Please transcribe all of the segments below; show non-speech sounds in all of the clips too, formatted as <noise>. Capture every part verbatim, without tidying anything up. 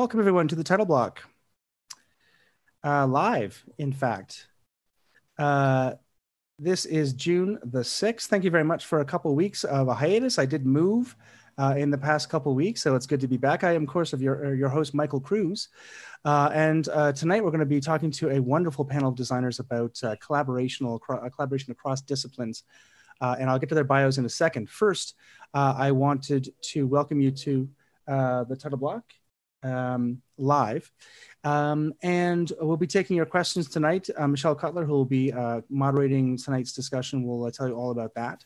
Welcome everyone to the title block. Uh, live, in fact. Uh, this is June the sixth. Thank you very much for a couple weeks of a hiatus. I did move uh, in the past couple weeks, so it's good to be back. I am, of course, of your, your host, Michael Cruz. Uh, and uh, tonight we're going to be talking to a wonderful panel of designers about uh, collaborational, collaboration across disciplines. Uh, and I'll get to their bios in a second. First, uh, I wanted to welcome you to uh, the title block um, live. Um, and we'll be taking your questions tonight. Uh, Michelle Cutler, who will be uh, moderating tonight's discussion, will uh, tell you all about that.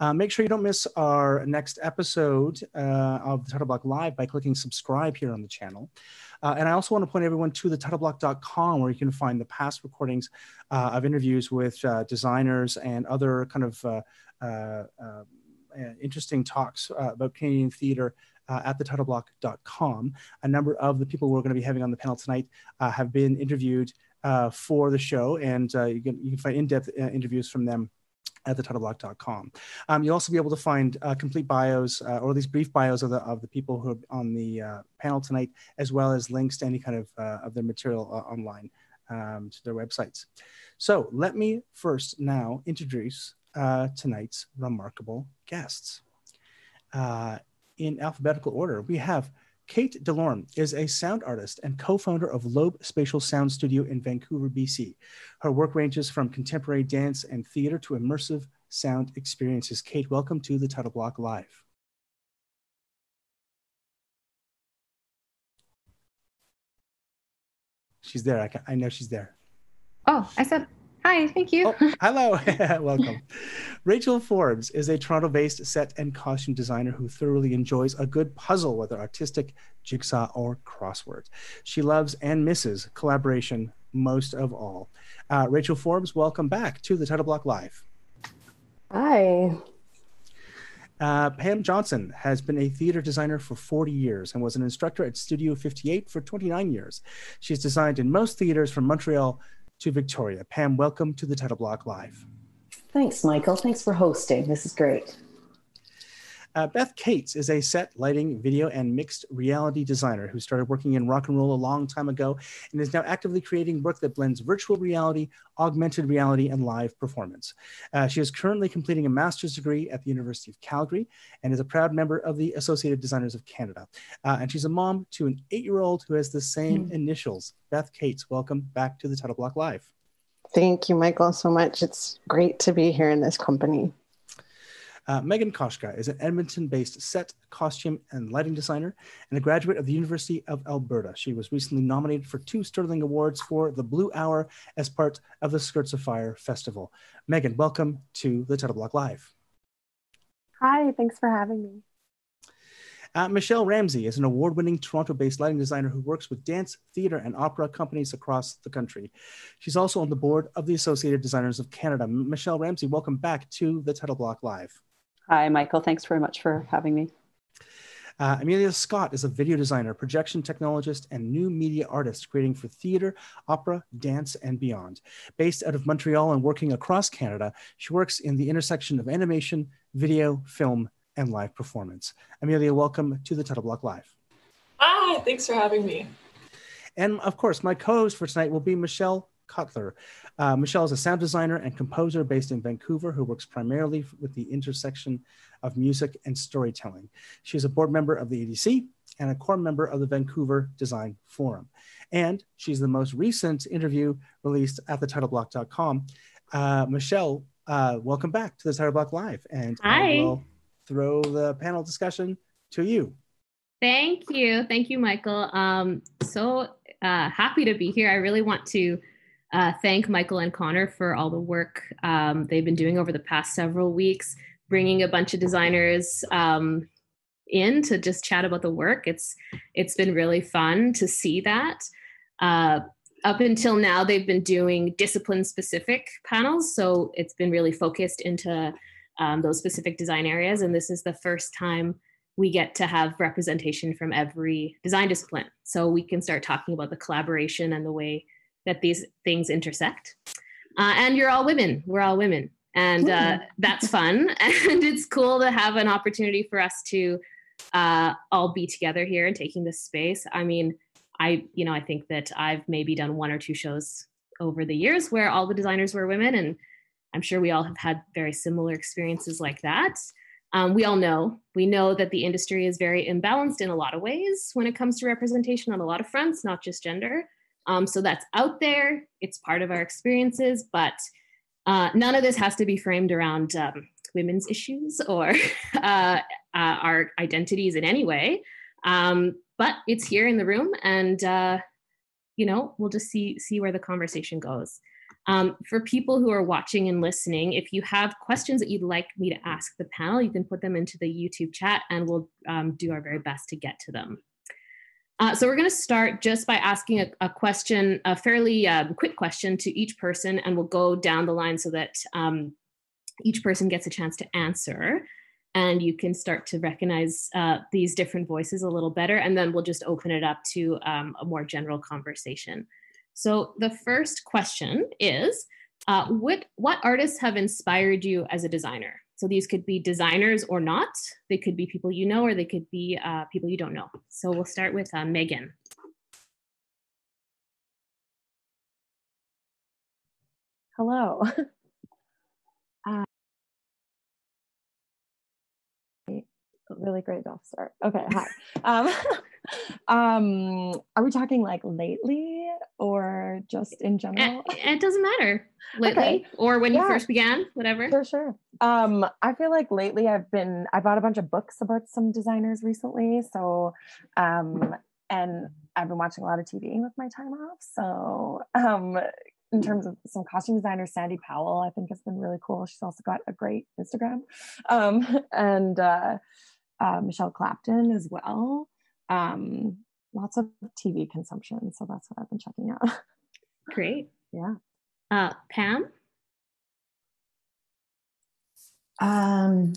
Uh, make sure you don't miss our next episode uh, of the Title Block Live by clicking subscribe here on the channel. Uh, and I also want to point everyone to the title block dot com, where you can find the past recordings uh, of interviews with uh, designers and other kind of uh, uh, uh, interesting talks uh, about Canadian theatre uh, at the title block dot com. A number of the people we're going to be having on the panel tonight uh, have been interviewed uh, for the show, and uh, you can, you can find in-depth uh, interviews from them at the title block dot com. Um, you'll also be able to find uh, complete bios uh, or these brief bios of the, of the people who are on the uh, panel tonight, as well as links to any kind of, uh, of their material uh, online um, to their websites. So let me first now introduce uh, tonight's remarkable guests. Uh, in alphabetical order, we have Kate DeLorme is a sound artist and co-founder of Loeb Spatial Sound Studio in Vancouver, B C. Her work ranges from contemporary dance and theater to immersive sound experiences. Kate, welcome to the Title Block Live. She's there. I, can, I know she's there. Oh, I said hi. Thank you. Oh, hello. Welcome. Rachel Forbes is a Toronto-based set and costume designer who thoroughly enjoys a good puzzle, whether artistic, jigsaw, or crossword. She loves and misses collaboration most of all. Uh, Rachel Forbes, welcome back to the Title Block Live. Hi. Uh, Pam Johnson has been a theater designer for forty years and was an instructor at Studio fifty-eight for twenty-nine years. She's designed in most theaters from Montreal to Victoria. Pam, welcome to the Title Block Live. Thanks, Michael. Thanks for hosting. This is great. Uh, Beth Cates is a set, lighting, video, and mixed reality designer who started working in rock and roll a long time ago and is now actively creating work that blends virtual reality, augmented reality, and live performance. Uh, she is currently completing a master's degree at the University of Calgary and is a proud member of the Associated Designers of Canada. Uh, and she's a mom to an eight-year-old who has the same mm. initials. Beth Cates, welcome back to the Title Block Live. Thank you, Michael, so much. It's great to be here in this company. Uh, Megan Koshka is an Edmonton-based set, costume, and lighting designer and a graduate of the University of Alberta. She was recently nominated for two Sterling Awards for the Blue Hour as part of the Skirts of Fire Festival. Megan, welcome to the Title Block Live. Hi, thanks for having me. Uh, Michelle Ramsey is an award-winning Toronto-based lighting designer who works with dance, theater, and opera companies across the country. She's also on the board of the Associated Designers of Canada. M- Michelle Ramsey, welcome back to the Title Block Live. Hi, Michael. Thanks very much for having me. Uh, Amelia Scott is a video designer, projection technologist, and new media artist, creating for theater, opera, dance, and beyond. Based out of Montreal and working across Canada, she works in the intersection of animation, video, film, and live performance. Amelia, welcome to the Title Block Live. Hi, thanks for having me. And of course, my co-host for tonight will be Michelle Cutler. Uh, Michelle is a sound designer and composer based in Vancouver who works primarily with the intersection of music and storytelling. She is a board member of the E D C and a core member of the Vancouver Design Forum. And she's the most recent interview released at the title block dot com. Uh, Michelle, uh, welcome back to the Title Block Live. And Hi. I will throw the panel discussion to you. Thank you. Thank you, Michael. Um, so uh, happy to be here. I really want to Uh, thank Michael and Connor for all the work um, they've been doing over the past several weeks, bringing a bunch of designers um, in to just chat about the work. It's it's been really fun to see that. Uh, up until now, they've been doing discipline-specific panels, so it's been really focused into um, those specific design areas, and this is the first time we get to have representation from every design discipline. So we can start talking about the collaboration and the way that these things intersect. Uh, and you're all women, we're all women. And uh, that's fun. And it's cool to have an opportunity for us to uh, all be together here and taking this space. I mean, I, you know, I think that I've maybe done one or two shows over the years where all the designers were women, and I'm sure we all have had very similar experiences like that. Um, we all know, we know that the industry is very imbalanced in a lot of ways when it comes to representation on a lot of fronts, not just gender. Um, so that's out there. It's part of our experiences, but uh, none of this has to be framed around um, women's issues or uh, uh, our identities in any way. Um, but it's here in the room, and, uh, you know, we'll just see, see where the conversation goes. Um, for people who are watching and listening, if you have questions that you'd like me to ask the panel, you can put them into the YouTube chat and we'll um, do our very best to get to them. Uh, so we're going to start just by asking a, a question, a fairly um, quick question to each person, and we'll go down the line so that um, each person gets a chance to answer. And you can start to recognize uh, these different voices a little better, and then we'll just open it up to um, a more general conversation. So the first question is, uh, what, what artists have inspired you as a designer? So these could be designers or not. They could be people you know, or they could be uh, people you don't know. So we'll start with uh, Megan. Hello. Uh, really great off start. Okay, hi. Um, um are we talking like lately or just in general? It, it doesn't matter. Lately, okay. Or when you yeah. first began, whatever, for sure. um I feel like lately I've been I bought a bunch of books about some designers recently, so um and I've been watching a lot of T V with my time off, so um in terms of some costume designer, Sandy Powell I think has been really cool. She's also got a great Instagram, um and uh, uh Michelle Chapton as well. Um, lots of T V consumption, so that's what I've been checking out. Great, yeah. Uh, Pam? Um,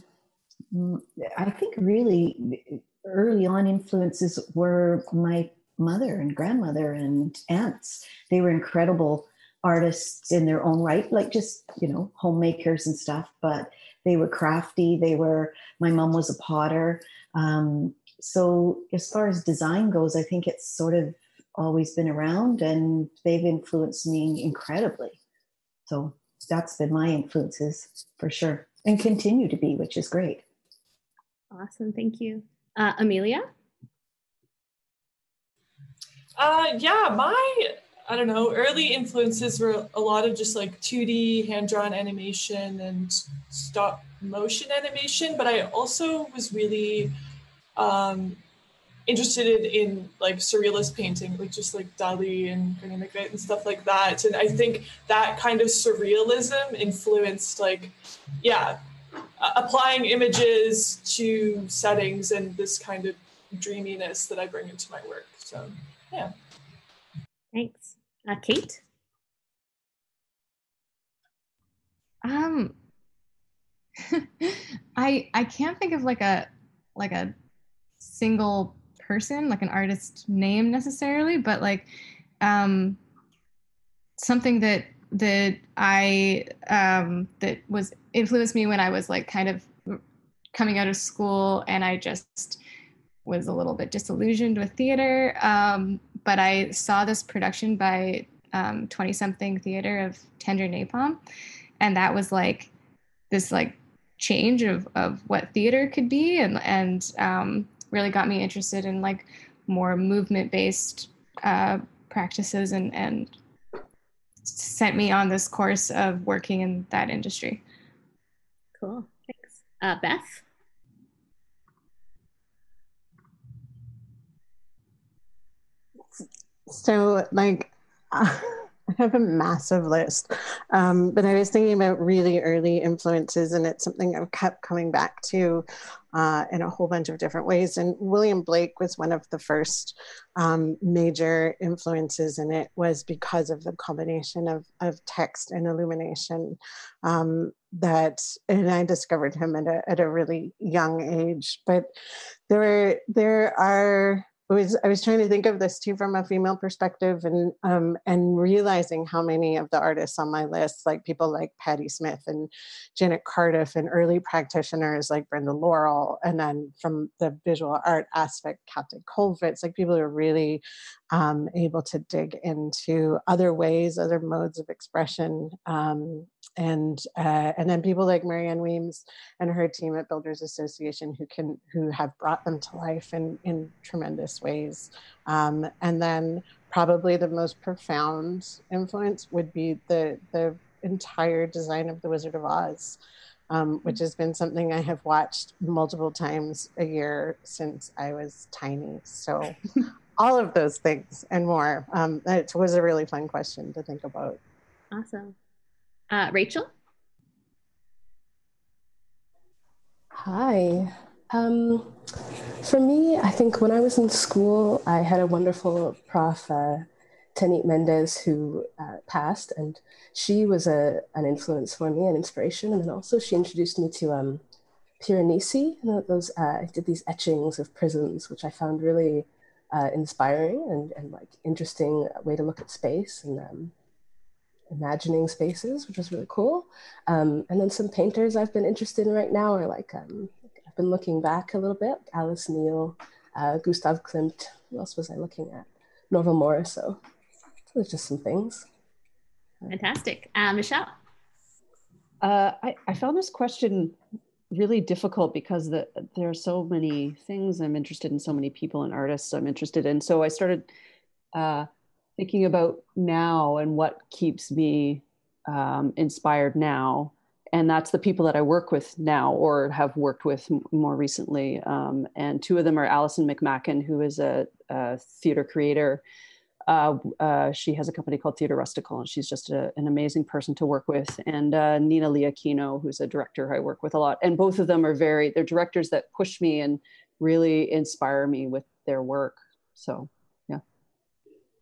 I think really early on influences were my mother and grandmother and aunts. They were incredible artists in their own right, like just, you know, homemakers and stuff, but they were crafty. They were, my mom was a potter. Um, So as far as design goes, I think it's sort of always been around, and they've influenced me incredibly. So that's been my influences for sure, and continue to be, which is great. Awesome. Thank you. Uh, Amelia? Uh, yeah, my, I don't know, early influences were a lot of just like two D hand-drawn animation and stop motion animation, but I also was really... Um, interested in like surrealist painting, like just like Dali and Rene Magritte and stuff like that. And I think that kind of surrealism influenced like, yeah, uh, applying images to settings and this kind of dreaminess that I bring into my work. So, yeah. Thanks. Uh, Kate? Um, I, I can't think of like a, like a, single person, like an artist name necessarily, but like um, something that that I um, that was influenced me when I was like kind of coming out of school, and I just was a little bit disillusioned with theater. Um, but I saw this production by um, Twenty Something Theater of Tender Napalm, and that was like this like change of of what theater could be, and and um, really got me interested in like more movement-based uh, practices, and, and sent me on this course of working in that industry. Cool, thanks. Uh, Beth? So like, uh, I have a massive list, um, but I was thinking about really early influences, and it's something I've kept coming back to Uh, in a whole bunch of different ways. And William Blake was one of the first um, major influences, and it was because of the combination of, of text and illumination um, that, and I discovered him at a, at a really young age. But there, there are I was I was trying to think of this too from a female perspective, and um and realizing how many of the artists on my list, like people like Patti Smith and Janet Cardiff, and early practitioners like Brenda Laurel, and then from the visual art aspect, Captain Colvitz, like people who are really um, able to dig into other ways, other modes of expression, um, and uh, and then people like Marianne Weems and her team at Builders Association, who can who have brought them to life in in tremendous ways. Um, and then probably the most profound influence would be the the entire design of The Wizard of Oz, um, which has been something I have watched multiple times a year since I was tiny. So all of those things and more. Um, it was a really fun question to think about. Awesome. Uh, Rachel? Hi. Um, for me, I think when I was in school, I had a wonderful prof, uh, Tanit Mendez, who uh, passed, and she was a, an influence for me, an inspiration. And then also she introduced me to um, Piranesi, and those, uh, did these etchings of prisons, which I found really uh, inspiring and, and like interesting way to look at space and um, imagining spaces, which was really cool. Um, and then some painters I've been interested in right now are like, um, been looking back a little bit, Alice Neal, uh, Gustav Klimt, who else was I looking at? Norval Morriso. So there's just some things. Fantastic. Uh, Michelle? Uh, I, I found this question really difficult because the, there are so many things I'm interested in, so many people and artists I'm interested in. So I started uh, thinking about now and what keeps me um, inspired now. And that's the people that I work with now or have worked with more recently. Um, and two of them are Alison McMacken, who is a, a theater creator. Uh, uh, she has a company called Theater Rustical, and she's just a, an amazing person to work with. And uh, Nina Liachino, who's a director I work with a lot. And both of them are very, they're directors that push me and really inspire me with their work. So, yeah.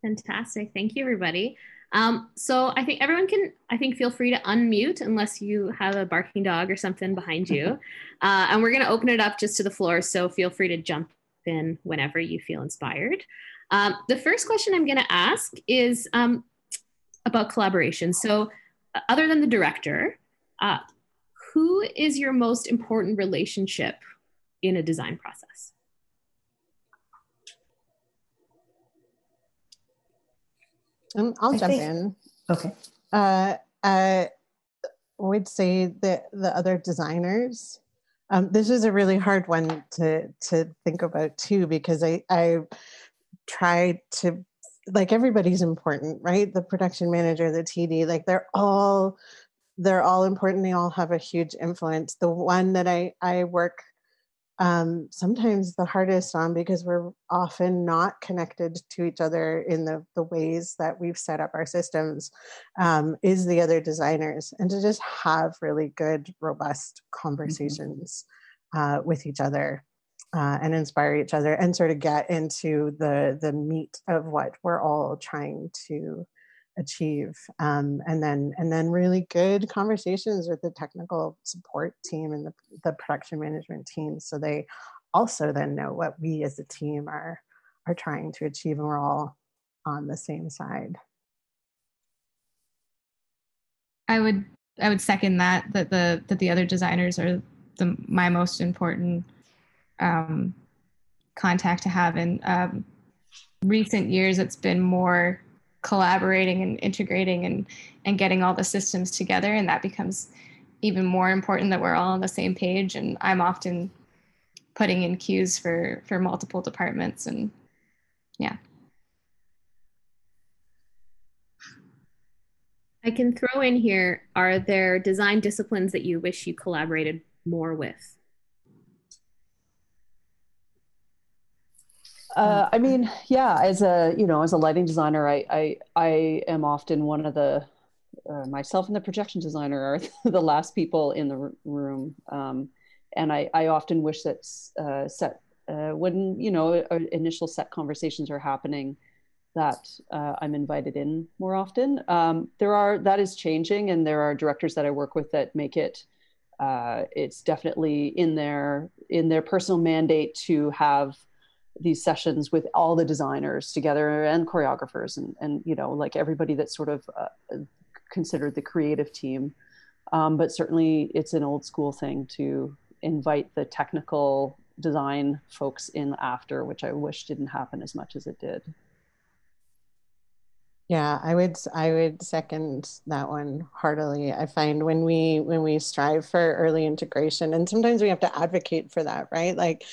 Fantastic. Thank you, everybody. Um, so I think everyone can, I think feel free to unmute unless you have a barking dog or something behind you. Uh, and we're going to open it up just to the floor. So feel free to jump in whenever you feel inspired. Um, the first question I'm going to ask is um, about collaboration. So uh, other than the director, uh, who is your most important relationship in a design process? Um, I'll I jump think. in. Okay. Uh, I would say that the other designers, um, this is a really hard one to to think about too, because I, I try to, like, everybody's important, right? The production manager, the T D, like they're all, they're all important. They all have a huge influence. The one that I, I work Um, sometimes the hardest on, because we're often not connected to each other in the, the ways that we've set up our systems, um, is the other designers, and to just have really good, robust conversations mm-hmm. uh, with each other uh, and inspire each other and sort of get into the, the meat of what we're all trying to achieve. Um, and then, and then really good conversations with the technical support team and the, the production management team. So they also then know what we as a team are, are trying to achieve, and we're all on the same side. I would, I would second that, that the, that the other designers are the, my most important um, contact to have. In um, recent years, it's been more collaborating and integrating and, and getting all the systems together. And that becomes even more important that we're all on the same page. And I'm often putting in cues for, for multiple departments, and yeah. I can throw in here, are there design disciplines that you wish you collaborated more with? Uh, I mean, yeah, as a, you know, as a lighting designer, I, I, I am often one of the, uh, myself and the projection designer are the last people in the room. Um, and I, I often wish that uh, set, uh, when, you know, initial set conversations are happening, that uh, I'm invited in more often. Um, there are, that is changing, and there are directors that I work with that make it, uh, it's definitely in their, in their personal mandate to have these sessions with all the designers together and choreographers and, and you know, like everybody that's sort of uh, considered the creative team. Um, but certainly it's an old school thing to invite the technical design folks in after, which I wish didn't happen as much as it did. Yeah, I would I would second that one heartily. I find when we when we strive for early integration, and sometimes we have to advocate for that, right? Like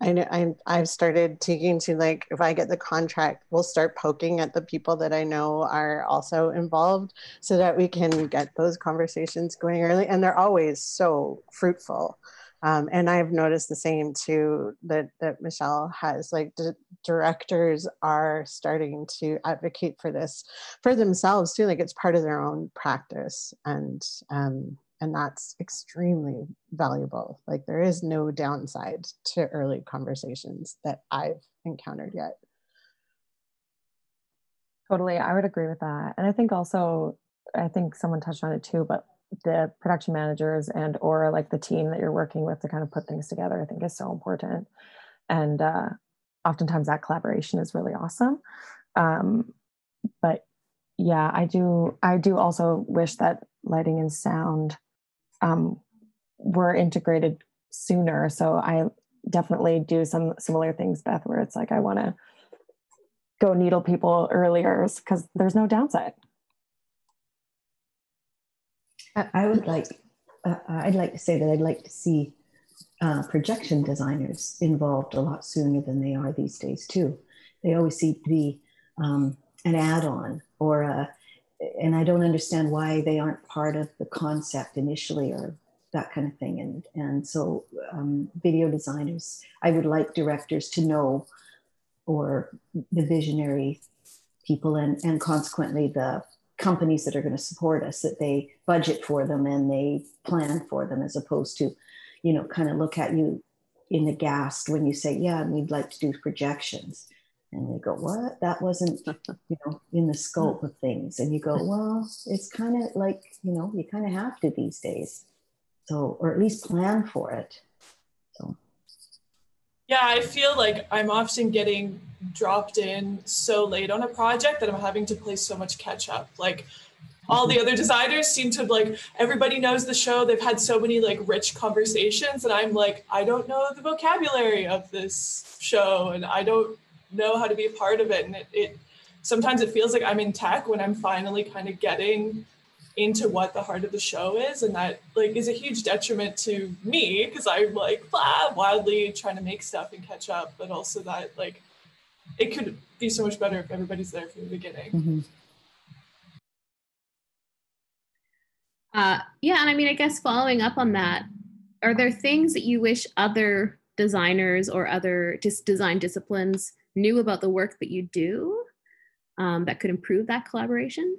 I know I I've started taking to like, if I get the contract, we'll start poking at the people that I know are also involved so that we can get those conversations going early. And they're always so fruitful. Um, and I've noticed the same too, that, that Michelle has, like d- directors are starting to advocate for this for themselves too. Like it's part of their own practice, and, um, and that's extremely valuable. Like there is no downside to early conversations that I've encountered yet. Totally. I would agree with that. And I think also, I think someone touched on it too, but the production managers and or like the team that you're working with to kind of put things together, I think is so important. And uh, oftentimes that collaboration is really awesome. Um, but yeah, I do, I do also wish that lighting and sound um, were integrated sooner. So I definitely do some similar things, Beth, where it's like, I want to go needle people earlier because there's no downside. I would like, uh, I'd like to say that I'd like to see uh, projection designers involved a lot sooner than they are these days too. They always seem to be um, an add-on or a, and I don't understand why they aren't part of the concept initially or that kind of thing. And, and so um, video designers, I would like directors to know, or the visionary people and, and consequently the companies that are going to support us, that they budget for them and they plan for them, as opposed to, you know, kind of look at you in the ghast when you say, yeah, we'd like to do projections. And they go, what? That wasn't, you know, in the scope of things. And you go, well, it's kind of like, you know, you kind of have to these days. So, or at least plan for it. So. Yeah, I feel like I'm often getting dropped in so late on a project that I'm having to play so much catch up. Like all the other designers seem to like, everybody knows the show. They've had so many like rich conversations, and I'm like, I don't know the vocabulary of this show and I don't know how to be a part of it. And it, it sometimes it feels like I'm in tech when I'm finally kind of getting into what the heart of the show is. And that like is a huge detriment to me because I'm like blah, wildly trying to make stuff and catch up, but also that like, it could be so much better if everybody's there from the beginning. Mm-hmm. Uh, yeah, and I mean, I guess following up on that, are there things that you wish other designers or other just design disciplines knew about the work that you do um, that could improve that collaboration?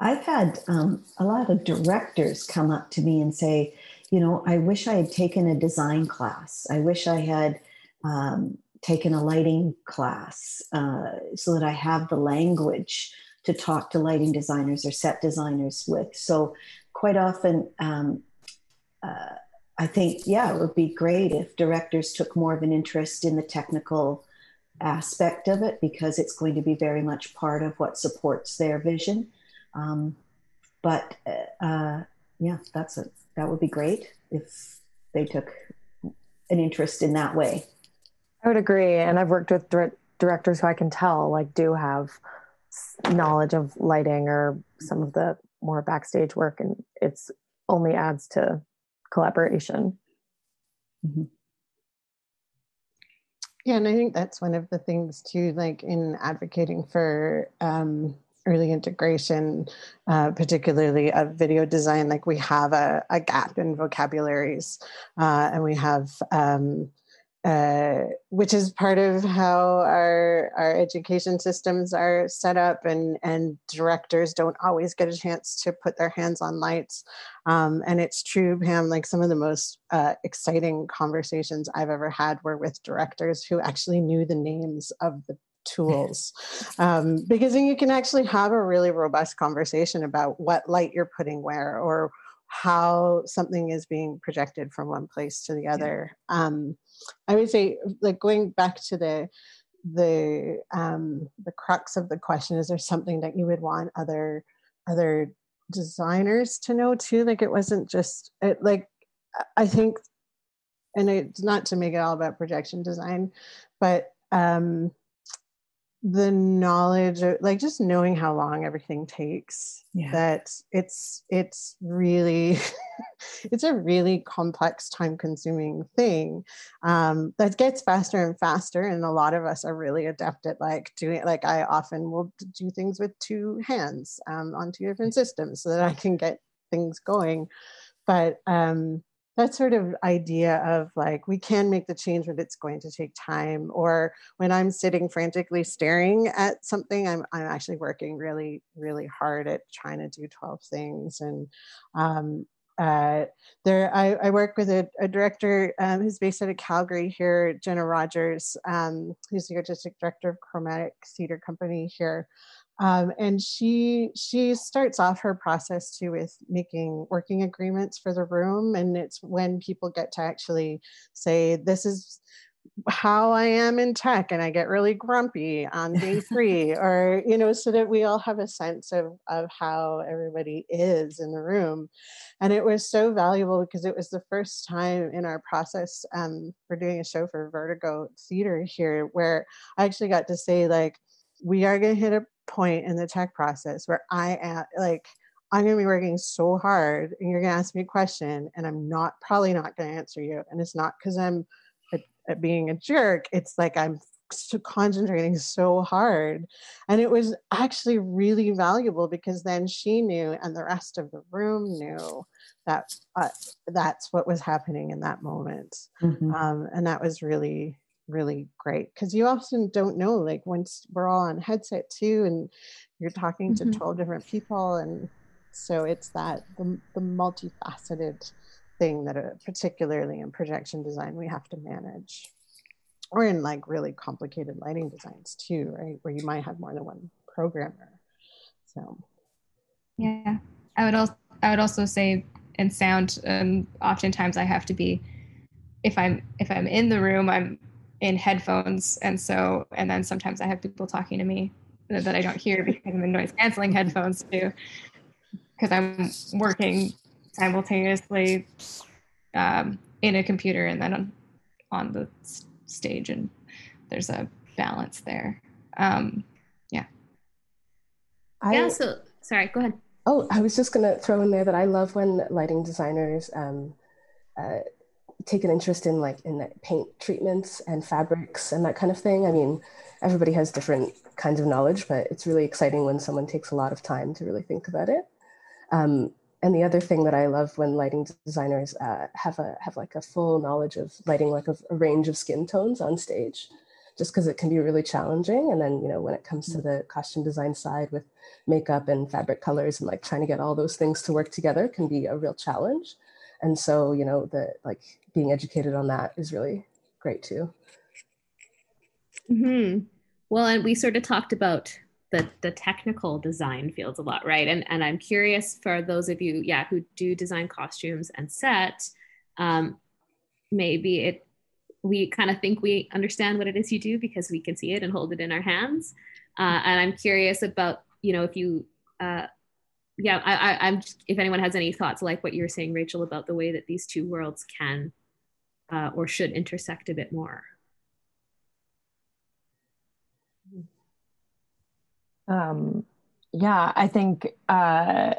I've had um, a lot of directors come up to me and say, you know, I wish I had taken a design class. I wish I had um, taken a lighting class uh, so that I have the language to talk to lighting designers or set designers with. So quite often, um, uh, I think, yeah, it would be great if directors took more of an interest in the technical aspect of it, because it's going to be very much part of what supports their vision. Um, but uh, yeah, that's it. That would be great if they took an interest in that way. I would agree. And I've worked with dir- directors who I can tell, like, do have knowledge of lighting or some of the more backstage work. And it's only adds to collaboration. Mm-hmm. Yeah. And I think that's one of the things too, like in advocating for, um, early integration, uh, particularly of video design, like we have a, a gap in vocabularies, uh, and we have, um, uh, which is part of how our our education systems are set up, and, and directors don't always get a chance to put their hands on lights. Um, and it's true, Pam, like some of the most uh, exciting conversations I've ever had were with directors who actually knew the names of the tools, um, because then you can actually have a really robust conversation about what light you're putting where, or how something is being projected from one place to the other. Yeah. Um, I would say, like, going back to the the um, the crux of the question, is there something that you would want other other designers to know too? Like, it wasn't just it, like I think, and it's not to make it all about projection design, but um, the knowledge of, like, just knowing how long everything takes, yeah. that it's it's really it's a really complex, time consuming thing um that gets faster and faster, and a lot of us are really adept at like doing like I often will do things with two hands um on two different systems so that I can get things going. But um that sort of idea of like, we can make the change, but it's going to take time. Or when I'm sitting frantically staring at something, I'm I'm actually working really, really hard at trying to do twelve things. And um, uh, there, I, I work with a, a director um, who's based out of Calgary here, Jenna Rogers, um, who's the artistic director of Chromatic Theatre Company here. Um, and she she starts off her process too with making working agreements for the room, and it's when people get to actually say, this is how I am in tech, and I get really grumpy on day three, or, you know, so that we all have a sense of of how everybody is in the room. And it was so valuable because it was the first time in our process, um, we're doing a show for Vertigo Theater here, where I actually got to say, like, we are going to hit a point in the tech process where I am like, I'm going to be working so hard, and you're going to ask me a question, and I'm not probably not going to answer you. And it's not because I'm a, a being a jerk. It's like, I'm so concentrating so hard. And it was actually really valuable because then she knew, and the rest of the room knew, that uh, that's what was happening in that moment. Mm-hmm. Um, and that was really, really great, because you often don't know, like, once we're all on headset too, and you're talking to mm-hmm. twelve different people, and so it's that the, the multifaceted thing that uh, particularly in projection design we have to manage, or in like really complicated lighting designs too, right, where you might have more than one programmer. So yeah, I would also I would also say in sound, um, oftentimes I have to be, if I'm if I'm in the room, I'm in headphones, and so and then sometimes I have people talking to me that I don't hear because I'm in noise canceling headphones too, because I'm working simultaneously um, in a computer and then on, on the stage, and there's a balance there. Um, yeah. I also sorry. Go ahead. Oh, I was just gonna throw in there that I love when lighting designers. Um, uh, take an interest in like in paint treatments and fabrics and that kind of thing. I mean, everybody has different kinds of knowledge, but it's really exciting when someone takes a lot of time to really think about it. Um, and the other thing that I love when lighting designers uh, have a have like a full knowledge of lighting, like a, a range of skin tones on stage, just because it can be really challenging. And then, you know, when it comes to the costume design side with makeup and fabric colors and like trying to get all those things to work together can be a real challenge. And so, you know, the like being educated on that is really great too. Mm-hmm. Well, and we sort of talked about the the technical design fields a lot, right? And and I'm curious for those of you, yeah, who do design costumes and set, um, maybe it we kind of think we understand what it is you do because we can see it and hold it in our hands. Uh, and I'm curious about, you know, if you. Uh, Yeah, I, I, I'm. Just, if anyone has any thoughts like what you were saying, Rachel, about the way that these two worlds can uh, or should intersect a bit more. Um, yeah, I think uh,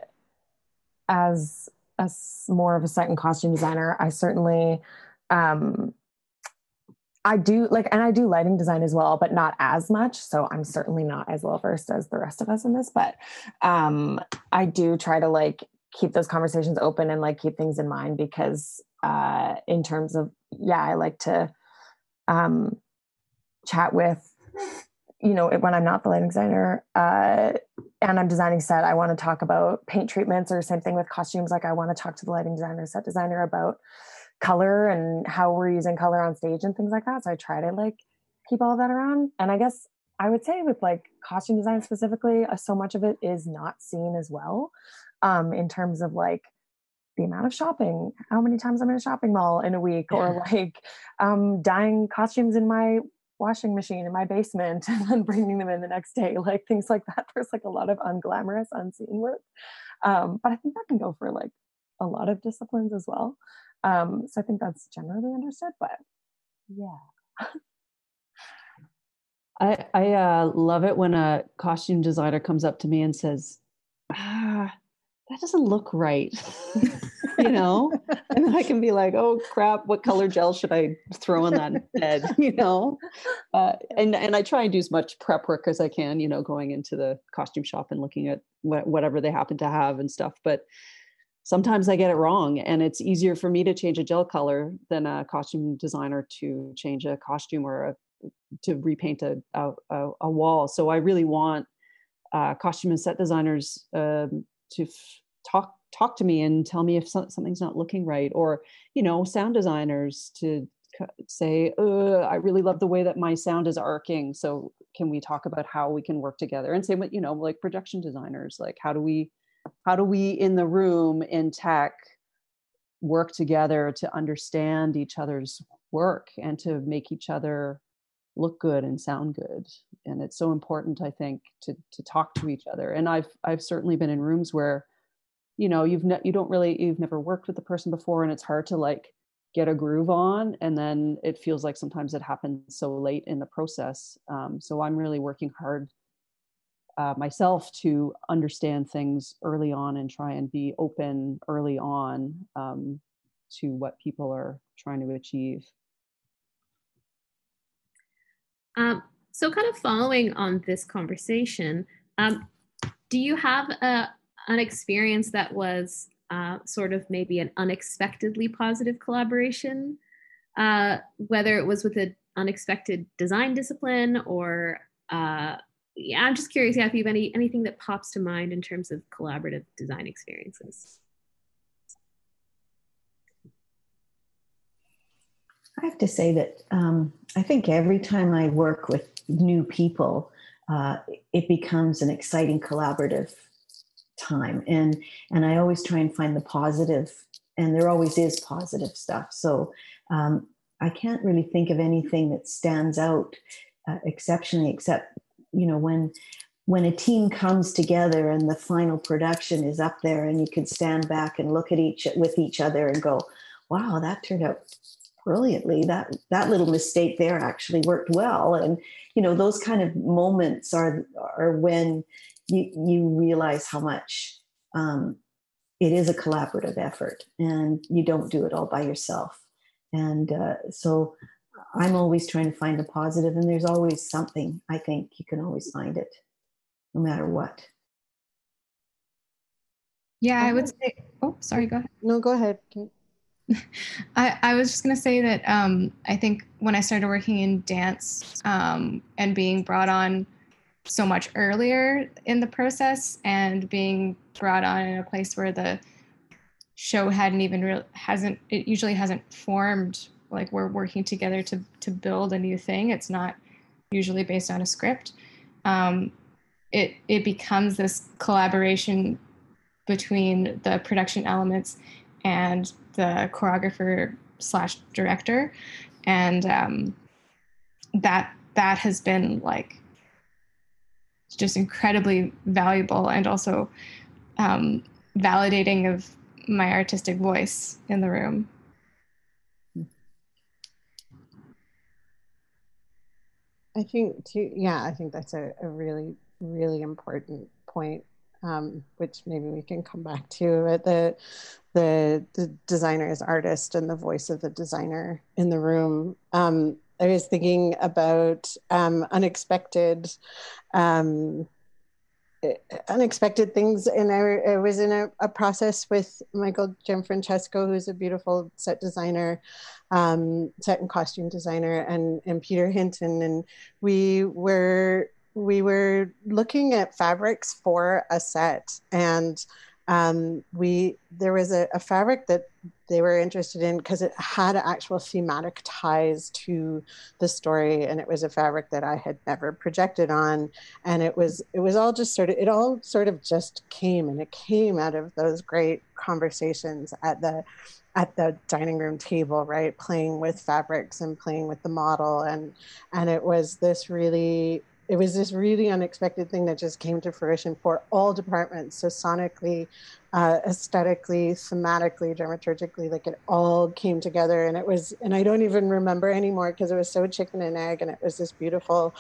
as a, more of a set and costume designer, I certainly, um, I do like, and I do lighting design as well, but not as much. So I'm certainly not as well versed as the rest of us in this, but um, I do try to like keep those conversations open and like keep things in mind because uh, in terms of, yeah, I like to um, chat with, you know, when I'm not the lighting designer uh, and I'm designing set, I want to talk about paint treatments, or same thing with costumes. Like I want to talk to the lighting designer, set designer about color and how we're using color on stage and things like that. So I try to like keep all that around. And I guess I would say with like costume design specifically, uh, so much of it is not seen as well um, in terms of like the amount of shopping, how many times I'm in a shopping mall in a week, yeah. or like um, dyeing costumes in my washing machine in my basement and then bringing them in the next day, like things like that. There's like a lot of unglamorous, unseen work. Um, but I think that can go for like a lot of disciplines as well. Um, so I think that's generally understood, but yeah. I, I uh, love it when a costume designer comes up to me and says, ah, that doesn't look right, you know? And then I can be like, oh crap, what color gel should I throw on that bed, you know? Uh, and, and I try and do as much prep work as I can, you know, going into the costume shop and looking at wh- whatever they happen to have and stuff. But sometimes I get it wrong, and it's easier for me to change a gel color than a costume designer to change a costume or a, to repaint a, a, a wall. So I really want uh, costume and set designers um, to f- talk talk to me and tell me if so- something's not looking right, or, you know, sound designers to c- say, I really love the way that my sound is arcing. So can we talk about how we can work together? And same with, you know, like production designers, like how do we, how do we in the room in tech work together to understand each other's work and to make each other look good and sound good. And it's so important, I think, to to talk to each other. And I've I've certainly been in rooms where, you know, you've ne- you don't really you've never worked with the person before, and it's hard to like get a groove on. And then it feels like sometimes it happens so late in the process. Um, so I'm really working hard uh, myself to understand things early on and try and be open early on um, to what people are trying to achieve. Um, so kind of following on this conversation, um, do you have a, an experience that was uh, sort of maybe an unexpectedly positive collaboration, uh, whether it was with an unexpected design discipline or, uh, yeah, I'm just curious yeah, if you have any, anything that pops to mind in terms of collaborative design experiences. I have to say that um, I think every time I work with new people, uh, it becomes an exciting collaborative time. And and I always try and find the positive, and there always is positive stuff. So um, I can't really think of anything that stands out uh, exceptionally, except, you know, when when a team comes together and the final production is up there and you can stand back and look at each with each other and go, wow, that turned out brilliantly, that that little mistake there actually worked well. And you know, those kind of moments are are when you you realize how much um, it is a collaborative effort, and you don't do it all by yourself. And uh, so I'm always trying to find a positive, and there's always something. I think you can always find it, no matter what. Yeah, I would say. Oh, sorry. Go ahead. No, go ahead. Kate. I, I was just going to say that um, I think when I started working in dance um, and being brought on so much earlier in the process, and being brought on in a place where the show hadn't even re- hasn't it usually hasn't formed, like we're working together to to build a new thing. It's not usually based on a script. Um, it it becomes this collaboration between the production elements and the choreographer slash director. And um, that that has been like just incredibly valuable, and also um, validating of my artistic voice in the room. I think too, yeah, I think that's a, a really, really important point. Um, which maybe we can come back to at the, the the designer as artist and the voice of the designer in the room. Um, I was thinking about um, unexpected um, unexpected things, and I, I was in a, a process with Michael Gianfrancesco, who's a beautiful set designer, um, set and costume designer, and and Peter Hinton, and we were. We were looking at fabrics for a set, and Um, we there was a, a fabric that they were interested in because it had actual thematic ties to the story, and it was a fabric that I had never projected on, and it was it was all just sort of it all sort of just came, and it came out of those great conversations at the at the dining room table, right, playing with fabrics and playing with the model, and and it was this really. It was this really unexpected thing that just came to fruition for all departments. So sonically, uh, aesthetically, thematically, dramaturgically, like it all came together. And it was, and I don't even remember anymore because it was so chicken and egg, and it was this beautiful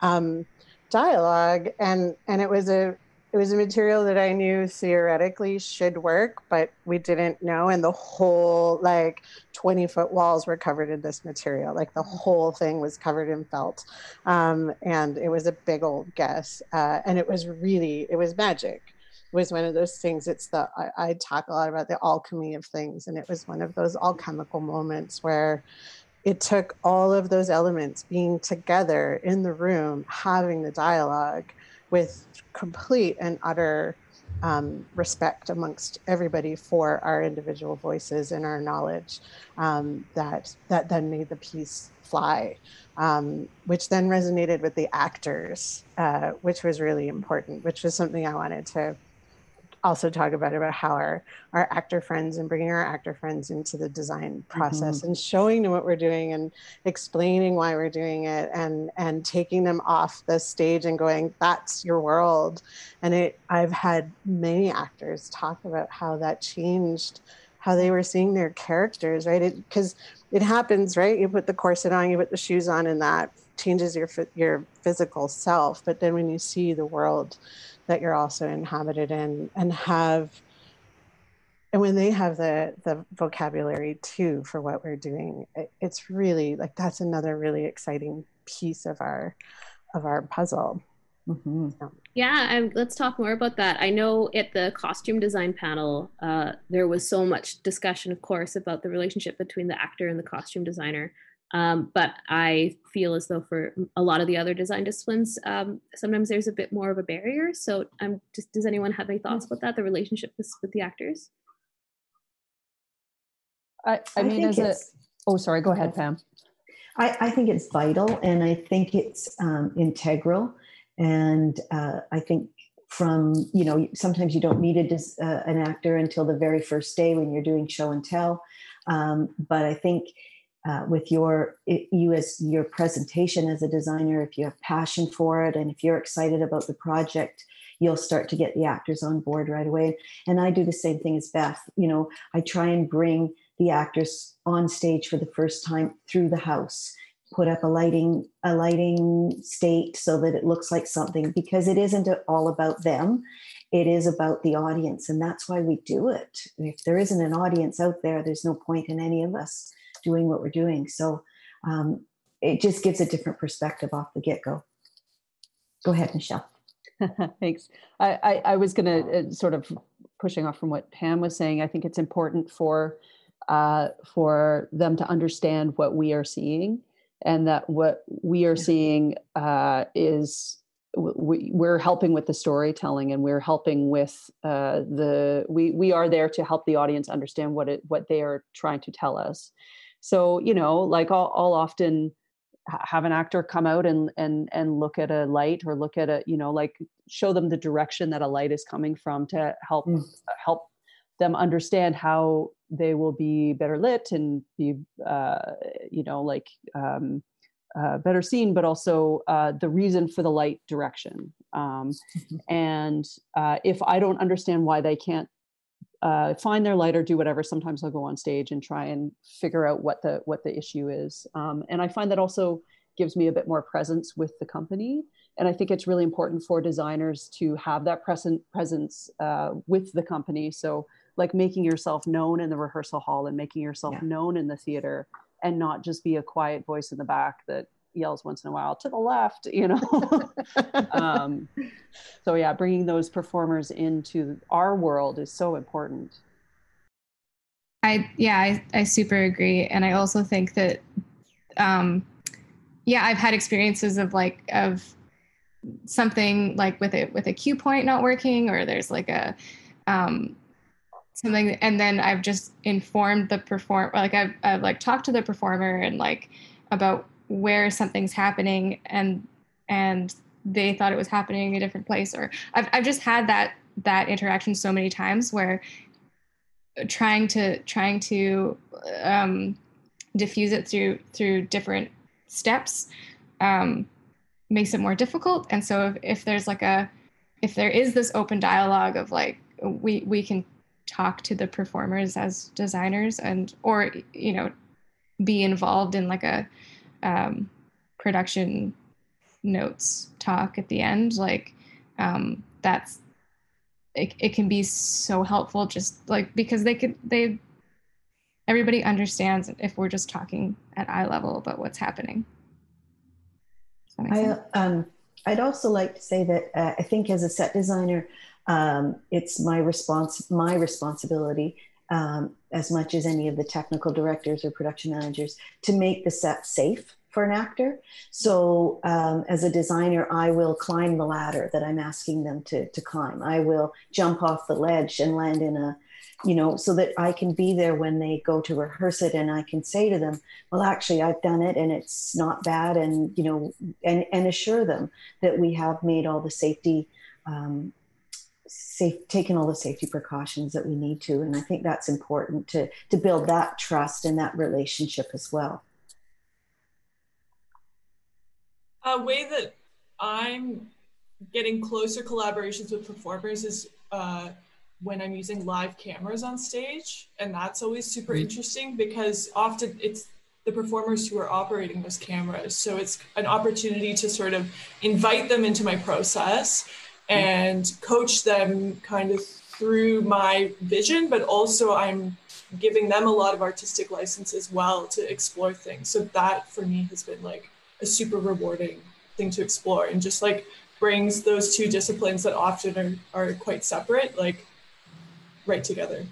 um, dialogue. And, and it was a, it was a material that I knew theoretically should work, but we didn't know. And the whole like twenty foot walls were covered in this material. Like the whole thing was covered in felt. Um, and it was a big old guess. Uh, and it was really, it was magic. It was one of those things. It's the, I, I talk a lot about the alchemy of things. And it was one of those alchemical moments where it took all of those elements being together in the room, having the dialogue, with complete and utter um, respect amongst everybody for our individual voices and our knowledge, um, that that then made the piece fly, um, which then resonated with the actors, uh, which was really important, which was something I wanted to also talk about, about how our, our actor friends and bringing our actor friends into the design process, mm-hmm. and showing them what we're doing and explaining why we're doing it, and, and taking them off the stage and going, that's your world. And it, I've had many actors talk about how that changed how they were seeing their characters, right? It, 'cause it happens, right? You put the corset on, you put the shoes on, and that changes your your physical self. But then when you see the world that you're also inhabited in, and have, and when they have the, the vocabulary too for what we're doing, it, it's really like, that's another really exciting piece of our, of our puzzle. Mm-hmm. So. Yeah, I, let's talk more about that. I know at the costume design panel, uh, there was so much discussion, of course, about the relationship between the actor and the costume designer. Um, but I feel as though for a lot of the other design disciplines, um, sometimes there's a bit more of a barrier. So um, just, does anyone have any thoughts about that, the relationship with, with the actors? I, I mean, I as a, oh, sorry, go ahead, Pam. I, I think it's vital, and I think it's um, integral. And uh, I think from, you know, sometimes you don't meet a, uh, an actor until the very first day when you're doing show and tell. Um, but I think... Uh, with your you as your presentation as a designer, if you have passion for it and if you're excited about the project, you'll start to get the actors on board right away. And I do the same thing as Beth. You know, I try and bring the actors on stage for the first time through the house, put up a lighting a lighting state so that it looks like something, because it isn't all about them. It is about the audience, and that's why we do it. If there isn't an audience out there, there's no point in any of us doing what we're doing. So um, it just gives a different perspective off the get-go. Go ahead, Michelle. Thanks. I, I, I was going to uh, sort of pushing off from what Pam was saying. I think it's important for uh, for them to understand what we are seeing, and that what we are seeing uh, is we, we're helping with the storytelling, and we're helping with uh, the we we are there to help the audience understand what it what they are trying to tell us. So, you know, like I'll, I'll often have an actor come out and, and, and look at a light, or look at a, you know, like show them the direction that a light is coming from to help, mm. help them understand how they will be better lit and be, uh, you know, like um, uh, better seen, but also uh, the reason for the light direction. Um, mm-hmm. And uh, if I don't understand why they can't Uh, find their light or do whatever, sometimes I'll go on stage and try and figure out what the what the issue is. Um, and I find that also gives me a bit more presence with the company. And I think it's really important for designers to have that present presence uh, with the company. So like making yourself known in the rehearsal hall, and making yourself yeah. known in the theater, and not just be a quiet voice in the back that yells once in a while to the left, you know. um, so yeah, bringing those performers into our world is so important. I yeah, I, I super agree, and I also think that, um, yeah, I've had experiences of like of something like with it with a cue point not working, or there's like a um, something, and then I've just informed the perform, like I've, I've like talked to the performer and like about where something's happening, and and they thought it was happening in a different place, or I've I've just had that that interaction so many times where trying to trying to um, diffuse it through through different steps um, makes it more difficult. And so if, if there's like a if there is this open dialogue of like we we can talk to the performers as designers, and or you know be involved in like a um, production notes talk at the end, like um, that's it, it can be so helpful, just like because they could they everybody understands if we're just talking at eye level about what's happening. I, um, I'd also like to say that uh, I think as a set designer, um, it's my response, my responsibility um, as much as any of the technical directors or production managers to make the set safe for an actor. So um, as a designer, I will climb the ladder that I'm asking them to, to climb. I will jump off the ledge and land in a, you know, so that I can be there when they go to rehearse it, and I can say to them, well, actually I've done it and it's not bad. And, you know, and, and assure them that we have made all the safety, um, safe, taken all the safety precautions that we need to. And I think that's important to, to build that trust and that relationship as well. A way that I'm getting closer collaborations with performers is uh, when I'm using live cameras on stage. And that's always super interesting because often it's the performers who are operating those cameras. So it's an opportunity to sort of invite them into my process and coach them kind of through my vision, but also I'm giving them a lot of artistic license as well to explore things. So that for me has been like a super rewarding thing to explore, and just like brings those two disciplines that often are, are quite separate, like right together.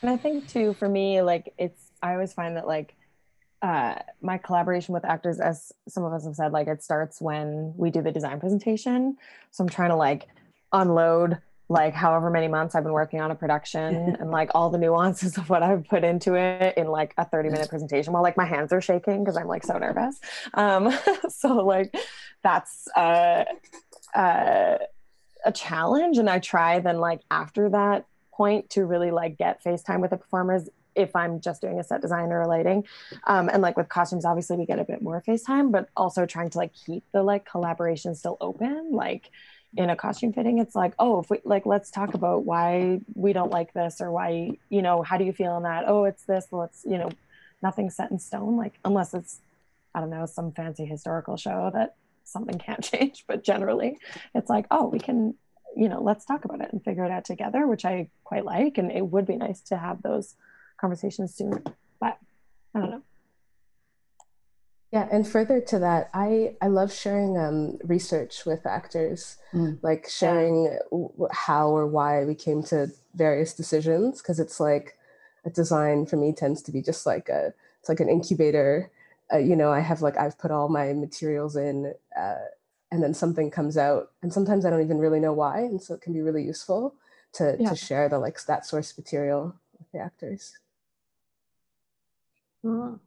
And I think too, for me, like it's, I always find that like uh, my collaboration with actors, as some of us have said, like it starts when we do the design presentation. So I'm trying to like unload like however many months I've been working on a production and like all the nuances of what I've put into it in like a thirty minute presentation while like my hands are shaking because I'm like so nervous. Um, so like that's uh, uh, a challenge. And I try then like after that point to really like get face time with the performers if I'm just doing a set design or lighting. Um, and like with costumes, obviously we get a bit more face time, but also trying to like keep the like collaboration still open. Like in a costume fitting, it's like, oh, if we like, let's talk about why we don't like this, or why, you know, how do you feel on that? Oh, it's this, let's, you know, nothing's set in stone. Like, unless it's, I don't know, some fancy historical show that something can't change, but generally it's like, oh, we can, you know, let's talk about it and figure it out together, which I quite like. And it would be nice to have those conversations sooner, but I don't know. Yeah, and further to that, I, I love sharing um, research with actors, mm. like sharing yeah. how or why we came to various decisions, because it's like a design for me tends to be just like a, it's like an incubator. Uh, you know, I have like, I've put all my materials in uh, and then something comes out, and sometimes I don't even really know why. And so it can be really useful to, yeah. to share the like that source material with the actors. Mm.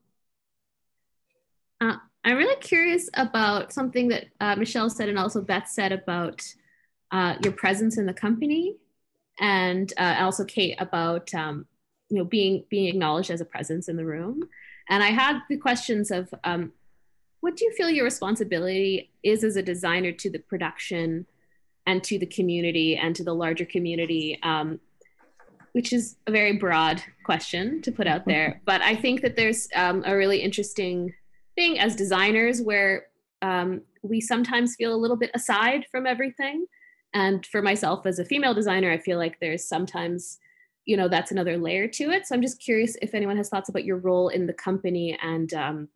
Uh, I'm really curious about something that uh, Michelle said and also Beth said about uh, your presence in the company, and uh, also Kate about um, you know being being acknowledged as a presence in the room. And I had the questions of um, what do you feel your responsibility is as a designer to the production and to the community and to the larger community, um, which is a very broad question to put out there. But I think that there's um, a really interesting thing as designers where um, we sometimes feel a little bit aside from everything. And for myself as a female designer, I feel like there's sometimes, you know, that's another layer to it. So I'm just curious if anyone has thoughts about your role in the company and um,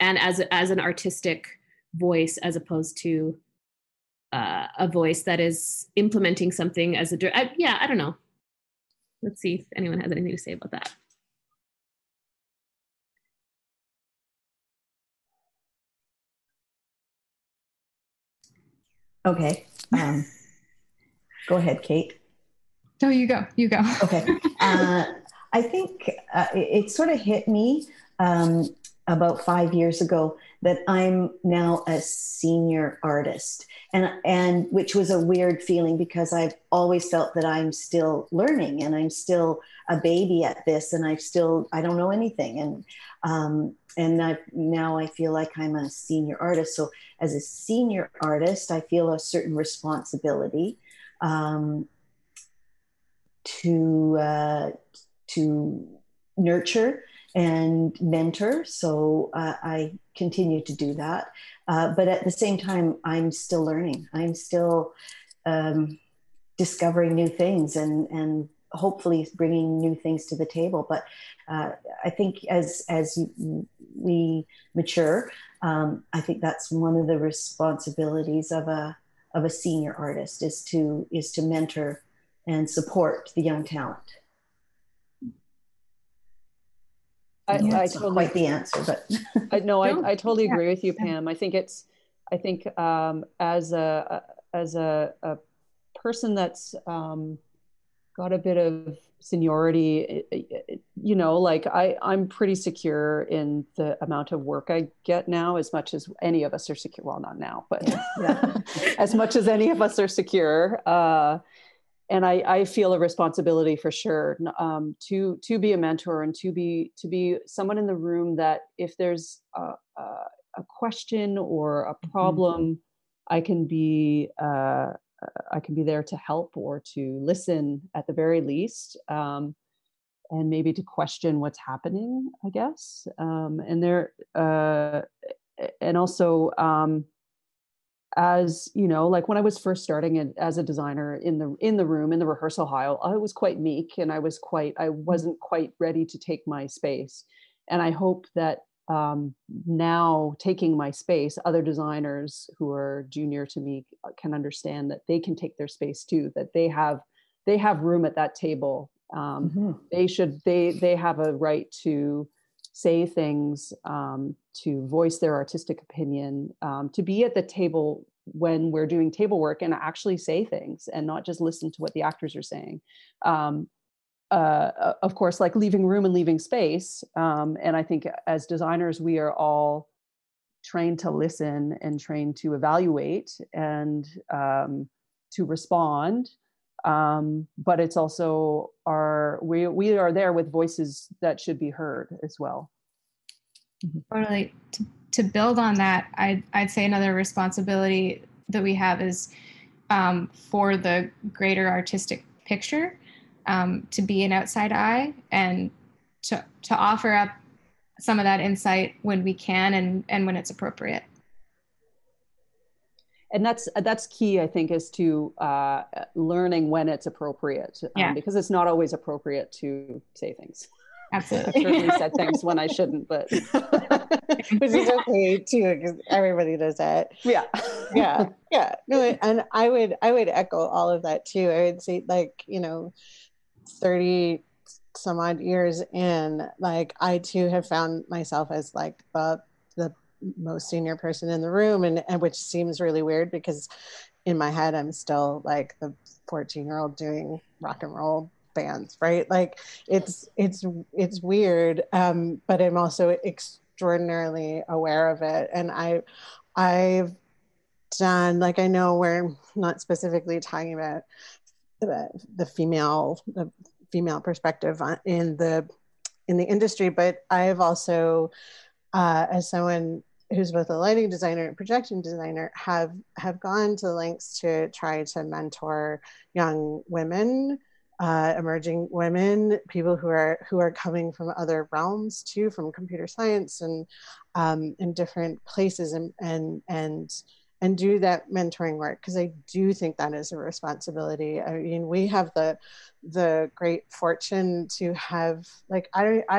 and as, as an artistic voice, as opposed to uh, a voice that is implementing something as a, I, yeah, I don't know. Let's see if anyone has anything to say about that. Okay. Um, Go ahead, Kate. No, you go, you go. Okay. Uh, I think uh, it, it sort of hit me um, about five years ago that I'm now a senior artist, and and which was a weird feeling because I've always felt that I'm still learning and I'm still a baby at this, and I've still, I don't know anything. And um, and I, now I feel like I'm a senior artist. So as a senior artist, I feel a certain responsibility um, to uh, to nurture and mentor. So uh, I continue to do that. Uh, but at the same time, I'm still learning. I'm still um, discovering new things and, and hopefully bringing new things to the table. But uh, I think as, as we mature, um, I think that's one of the responsibilities of a, of a senior artist is to, is to mentor and support the young talent. I, yeah, I totally, not quite the answer, but I, no, I, I totally agree with you, Pam. I think it's, I think um, as a as a, a person that's um, got a bit of seniority, you know, like I I'm pretty secure in the amount of work I get now, as much as any of us are secure. Well, not now, but yeah. As much as any of us are secure. Uh, And I, I feel a responsibility for sure um, to to be a mentor and to be to be someone in the room that if there's a, a, a question or a problem, mm-hmm. I can be uh, I can be there to help or to listen at the very least, um, and maybe to question what's happening, I guess. Um, and there uh, and also. Um, As you know, like when I was first starting in, as a designer in the in the room in the rehearsal hall, I was quite meek and I was quite I wasn't quite ready to take my space. And I hope that um, now taking my space, other designers who are junior to me can understand that they can take their space too. That they have they have room at that table. Um, mm-hmm. They should they they have a right to say things, um, to voice their artistic opinion, um, to be at the table when we're doing table work and actually say things and not just listen to what the actors are saying. Um, uh, of course, like leaving room and leaving space. Um, and I think as designers, we are all trained to listen and trained to evaluate and um, to respond. Um, but it's also our, we, we are there with voices that should be heard as well. Totally. To, to build on that, I'd, I'd say another responsibility that we have is, um, for the greater artistic picture, um, to be an outside eye and to, to offer up some of that insight when we can and, and when it's appropriate. And that's that's key, I think, is to uh, learning when it's appropriate, um, yeah. Because it's not always appropriate to say things. Absolutely. I've certainly said things when I shouldn't, but which is okay too, because everybody does that. Yeah, yeah, yeah. No, and I would I would echo all of that too. I would say, like, you know, thirty some odd years in, like I too have found myself as like the the. most senior person in the room, and, and which seems really weird because in my head I'm still like the fourteen year old doing rock and roll bands, right? Like it's it's it's weird, um but I'm also extraordinarily aware of it. And I I've done, like, I know we're not specifically talking about the, the female the female perspective on, in the in the industry, but I've also uh as someone who's both a lighting designer and projection designer, have have gone to lengths to try to mentor young women, uh, emerging women, people who are who are coming from other realms too, from computer science and um, in different places, and and and and do that mentoring work, because I do think that is a responsibility. I mean, we have the the great fortune to have, like, I don't, I,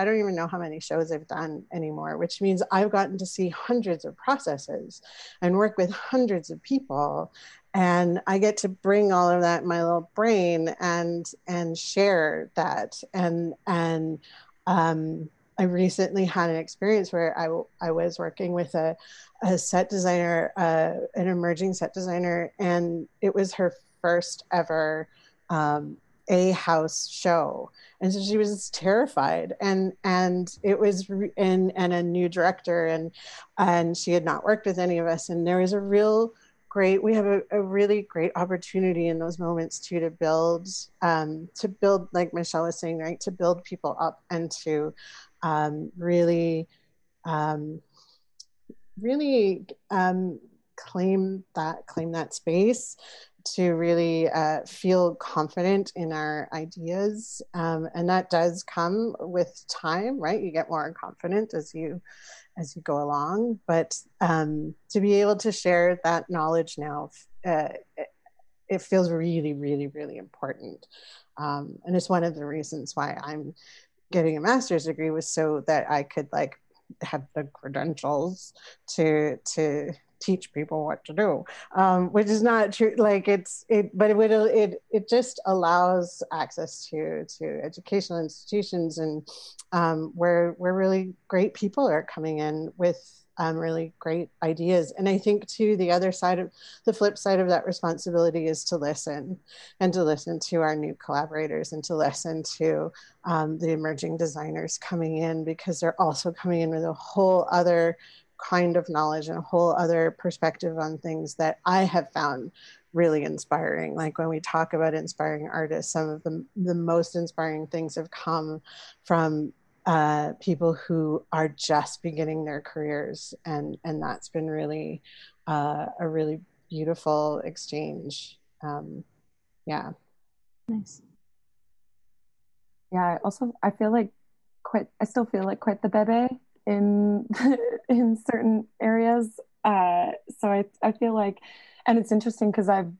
I don't even know how many shows I've done anymore, which means I've gotten to see hundreds of processes and work with hundreds of people. And I get to bring all of that in my little brain and, and share that. And, and, um, I recently had an experience where I, I was working with a, a set designer, uh, an emerging set designer, and it was her first ever um, A house show. And so she was terrified, and and it was re- and and a new director, and and she had not worked with any of us, and there was a real great, we have a, a really great opportunity in those moments too to build um to build, like Michelle was saying, right, to build people up and to um really um really um claim that claim that space, to really uh, feel confident in our ideas. Um, and that does come with time, right? You get more confident as you as you go along. But um, to be able to share that knowledge now, uh, it, it feels really, really, really important. Um, and it's one of the reasons why I'm getting a master's degree, was so that I could like have the credentials to to teach people what to do, um, which is not true. Like it's it, but it would it it just allows access to to educational institutions, and um, where where really great people are coming in with um, really great ideas. And I think too, the other side of the flip side of that responsibility is to listen, and to listen to our new collaborators, and to listen to um, the emerging designers coming in, because they're also coming in with a whole other kind of knowledge and a whole other perspective on things that I have found really inspiring. Like when we talk about inspiring artists, some of the, the most inspiring things have come from uh, people who are just beginning their careers. And, and that's been really uh, a really beautiful exchange. Um, yeah. Nice. Yeah, I also, I feel like quite, I still feel like quite the bebe in in certain areas, uh so I I feel like, and it's interesting because I've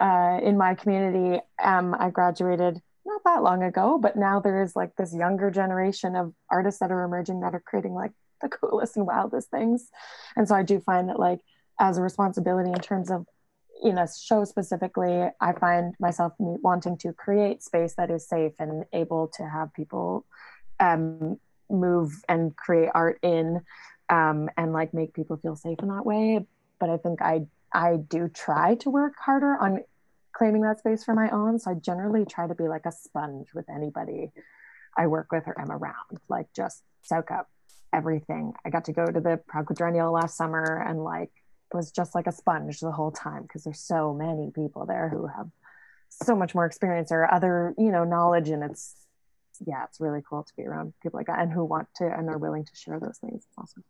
uh in my community, um I graduated not that long ago, but now there is like this younger generation of artists that are emerging that are creating like the coolest and wildest things. And so I do find that like as a responsibility in terms of, you know, show specifically, I find myself wanting to create space that is safe and able to have people um move and create art in, um, and like make people feel safe in that way. But I think I I do try to work harder on claiming that space for my own. So I generally try to be like a sponge with anybody I work with or am around, like just soak up everything. I got to go to the Prague Quadrennial last summer and like was just like a sponge the whole time, because there's so many people there who have so much more experience or other, you know, knowledge, and it's yeah, it's really cool to be around people like that and who want to and are willing to share those things. It's awesome.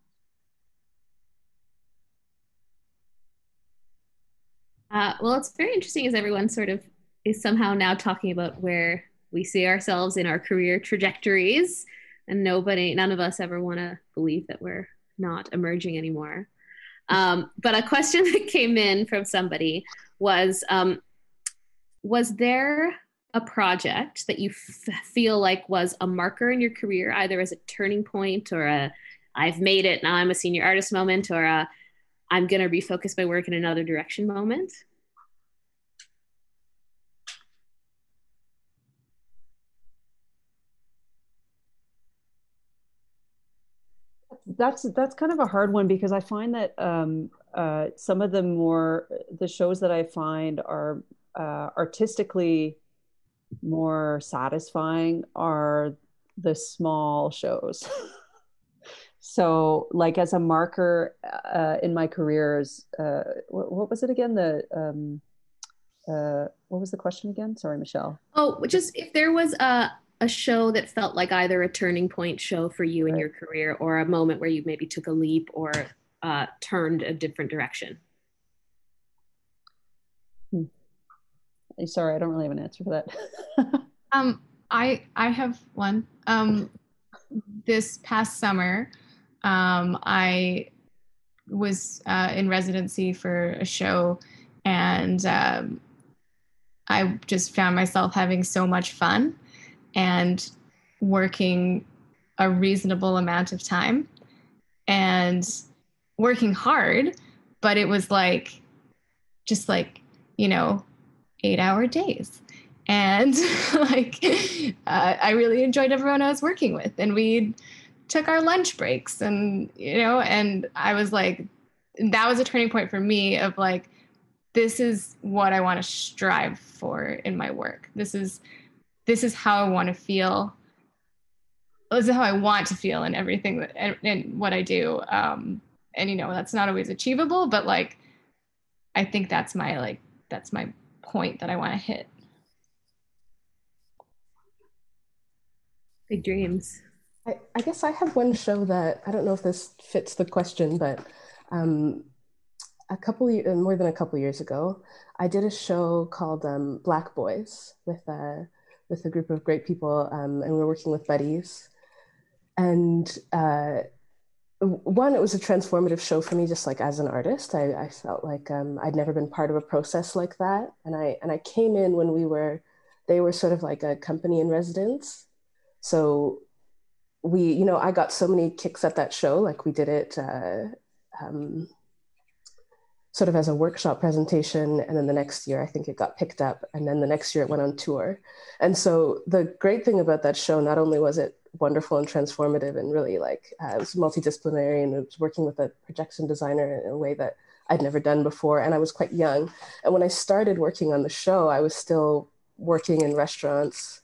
Uh, well, it's very interesting as everyone sort of is somehow now talking about where we see ourselves in our career trajectories, and nobody, none of us ever want to believe that we're not emerging anymore. Um, but a question that came in from somebody was, um, was there a project that you f- feel like was a marker in your career, either as a turning point or a I've made it, now I'm a senior artist moment, or a I'm going to refocus my work in another direction moment? That's that's kind of a hard one, because I find that um, uh, some of the more the shows that I find are uh, artistically more satisfying are the small shows. So like as a marker uh, in my career is, uh, what, what was it again? The, um, uh, what was the question again? Sorry, Michelle. Oh, just if there was a, a show that felt like either a turning point show for you in right. your career, or a moment where you maybe took a leap or uh, turned a different direction. Hmm. Sorry, I don't really have an answer for that. um, I I have one. Um, this past summer, um, I was uh, in residency for a show, and um, I just found myself having so much fun and working a reasonable amount of time and working hard, but it was like, just like, you know, eight-hour days, and like uh, I really enjoyed everyone I was working with, and we took our lunch breaks, and you know, and I was like, that was a turning point for me of like, this is what I want to strive for in my work. This is, this is how I want to feel. This is how I want to feel in everything that, and, and what I do. Um, and, you know, that's not always achievable, but like, I think that's my, like, that's my point that I want to hit. Big dreams. I, I guess I have one show that, I don't know if this fits the question, but um, a couple, more than a couple years ago, I did a show called um, Black Boys with a, with a group of great people, um, and we were working with buddies. And uh, one, it was a transformative show for me, just like as an artist. I, I felt like um, I'd never been part of a process like that. And I, and I came in when we were, they were sort of like a company in residence. So we, you know, I got so many kicks at that show. Like we did it uh, um, sort of as a workshop presentation. And then the next year, I think it got picked up. And then the next year it went on tour. And so the great thing about that show, not only was it wonderful and transformative and really like, uh, it was multidisciplinary, and it was working with a projection designer in a way that I'd never done before. And I was quite young. And when I started working on the show, I was still working in restaurants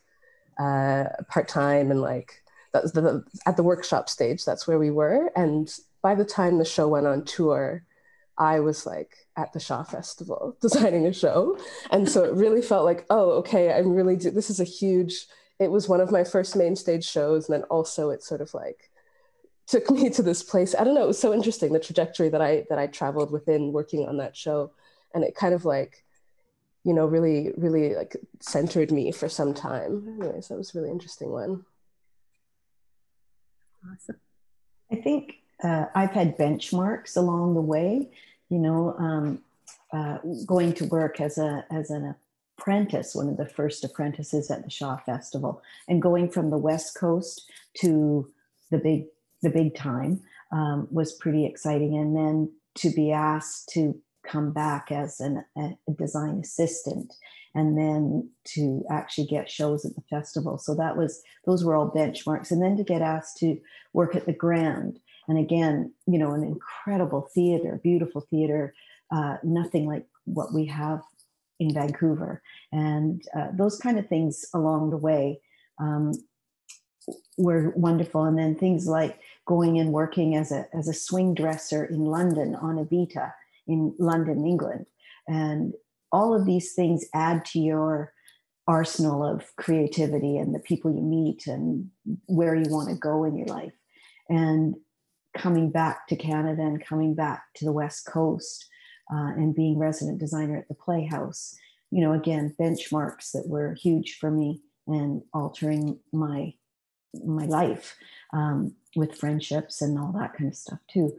uh part-time, and like that was the at the workshop stage, that's where we were. And by the time the show went on tour, I was like at the Shaw Festival designing a show. And so it really felt like, oh, okay, I'm really do- this is a huge, it was one of my first main stage shows, and then also it sort of like took me to this place. I don't know, it was so interesting, the trajectory that I that I traveled within working on that show. And it kind of like, you know, really, really like centered me for some time. Anyways, that was a really interesting one. Awesome. I think uh, I've had benchmarks along the way, you know, um, uh, going to work as a as an apprentice, one of the first apprentices at the Shaw Festival, and going from the West Coast to the big, the big time um, was pretty exciting. And then to be asked to come back as an, a design assistant, and then to actually get shows at the festival. So that was, those were all benchmarks. And then to get asked to work at the Grand. And again, you know, an incredible theater, beautiful theater, uh, nothing like what we have in Vancouver. And uh, those kind of things along the way um, were wonderful. And then things like going and working as a, as a swing dresser in London on Evita, in London, England. And all of these things add to your arsenal of creativity and the people you meet and where you want to go in your life. And coming back to Canada and coming back to the West Coast uh, and being resident designer at the Playhouse, you know, again, benchmarks that were huge for me and altering my, my life um, with friendships and all that kind of stuff too.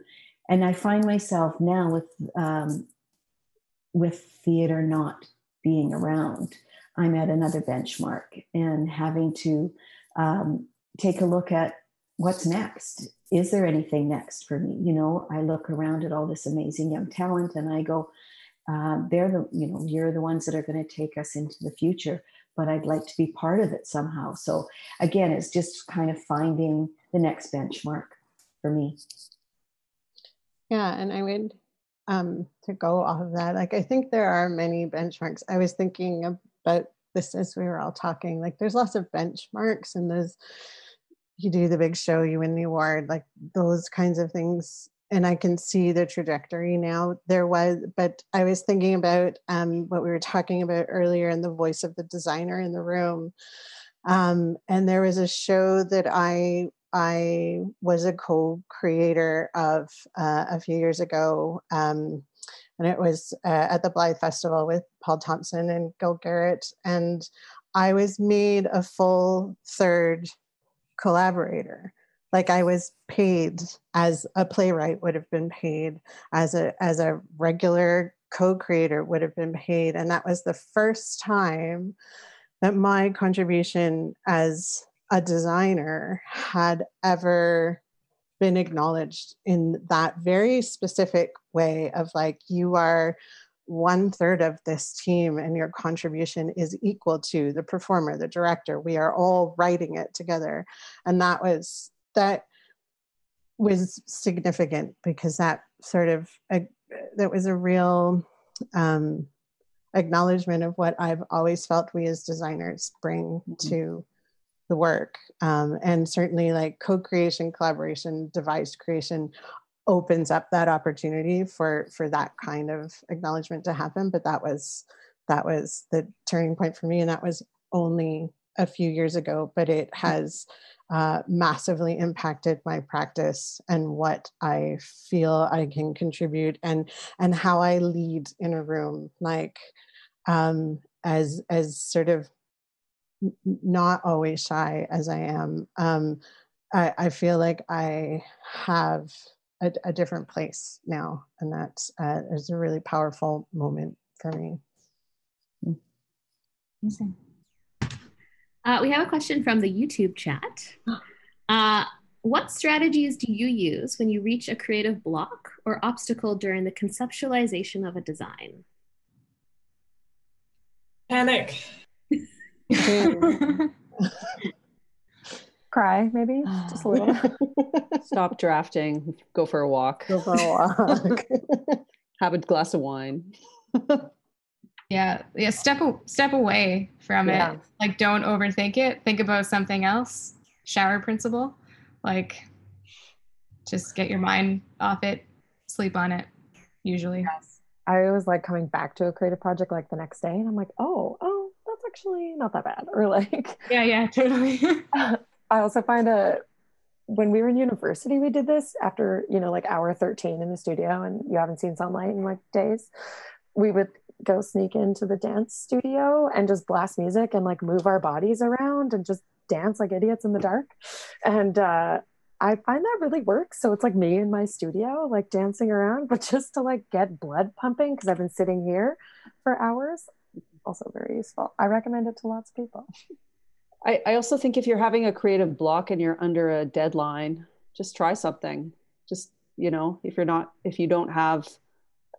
And I find myself now with um, with theater not being around, I'm at another benchmark and having to um, take a look at what's next. Is there anything next for me? You know, I look around at all this amazing young talent and I go, uh, they're the, you know, you're the ones that are going to take us into the future, but I'd like to be part of it somehow. So again, it's just kind of finding the next benchmark for me. Yeah, and I would, um, to go off of that, like, I think there are many benchmarks. I was thinking about this as we were all talking, like, there's lots of benchmarks, and there's, you do the big show, you win the award, like, those kinds of things. And I can see the trajectory now. There was, but I was thinking about um, what we were talking about earlier in the voice of the designer in the room. Um, and there was a show that I I was a co-creator of uh, a few years ago, um, and it was uh, at the Blythe Festival with Paul Thompson and Gil Garrett, and I was made a full third collaborator. Like, I was paid as a playwright would have been paid, as a as a regular co-creator would have been paid, and that was the first time that my contribution as a designer had ever been acknowledged in that very specific way of like, you are one third of this team and your contribution is equal to the performer, the director. We are all writing it together. And that was, that was significant because that sort of, a, that was a real um, acknowledgement of what I've always felt we as designers bring mm-hmm. to the work. Um, and certainly like co-creation, collaboration, device creation opens up that opportunity for, for that kind of acknowledgement to happen. But that was, that was the turning point for me. And that was only a few years ago, but it has uh, massively impacted my practice and what I feel I can contribute and, and how I lead in a room, like um, as, as sort of not always shy as I am. Um, I, I feel like I have a, a different place now, and that uh, is a really powerful moment for me. Amazing. Uh, we have a question from the YouTube chat. Uh, what strategies do you use when you reach a creative block or obstacle during the conceptualization of a design? Panic. Cry, maybe, just a little. Stop drafting, go for a walk. Go for a walk. Have a glass of wine. Yeah, yeah. Step step away from yeah. it. Like, don't overthink it. Think about something else. Shower principle. Like, just get your mind off it. Sleep on it. Usually. Yes. I was like coming back to a creative project like the next day, and I'm like, oh, oh, that's actually not that bad. Or like, yeah, yeah, totally. I also find a when we were in university, we did this after you know like hour thirteen in the studio, and you haven't seen sunlight in like days. We would go sneak into the dance studio and just blast music and like move our bodies around and just dance like idiots in the dark. And uh, I find that really works. So it's like me in my studio, like dancing around, but just to like get blood pumping because I've been sitting here for hours. Also very useful. I recommend it to lots of people. I, I also think if you're having a creative block and you're under a deadline, just try something. Just, you know, if you're not, if you don't have,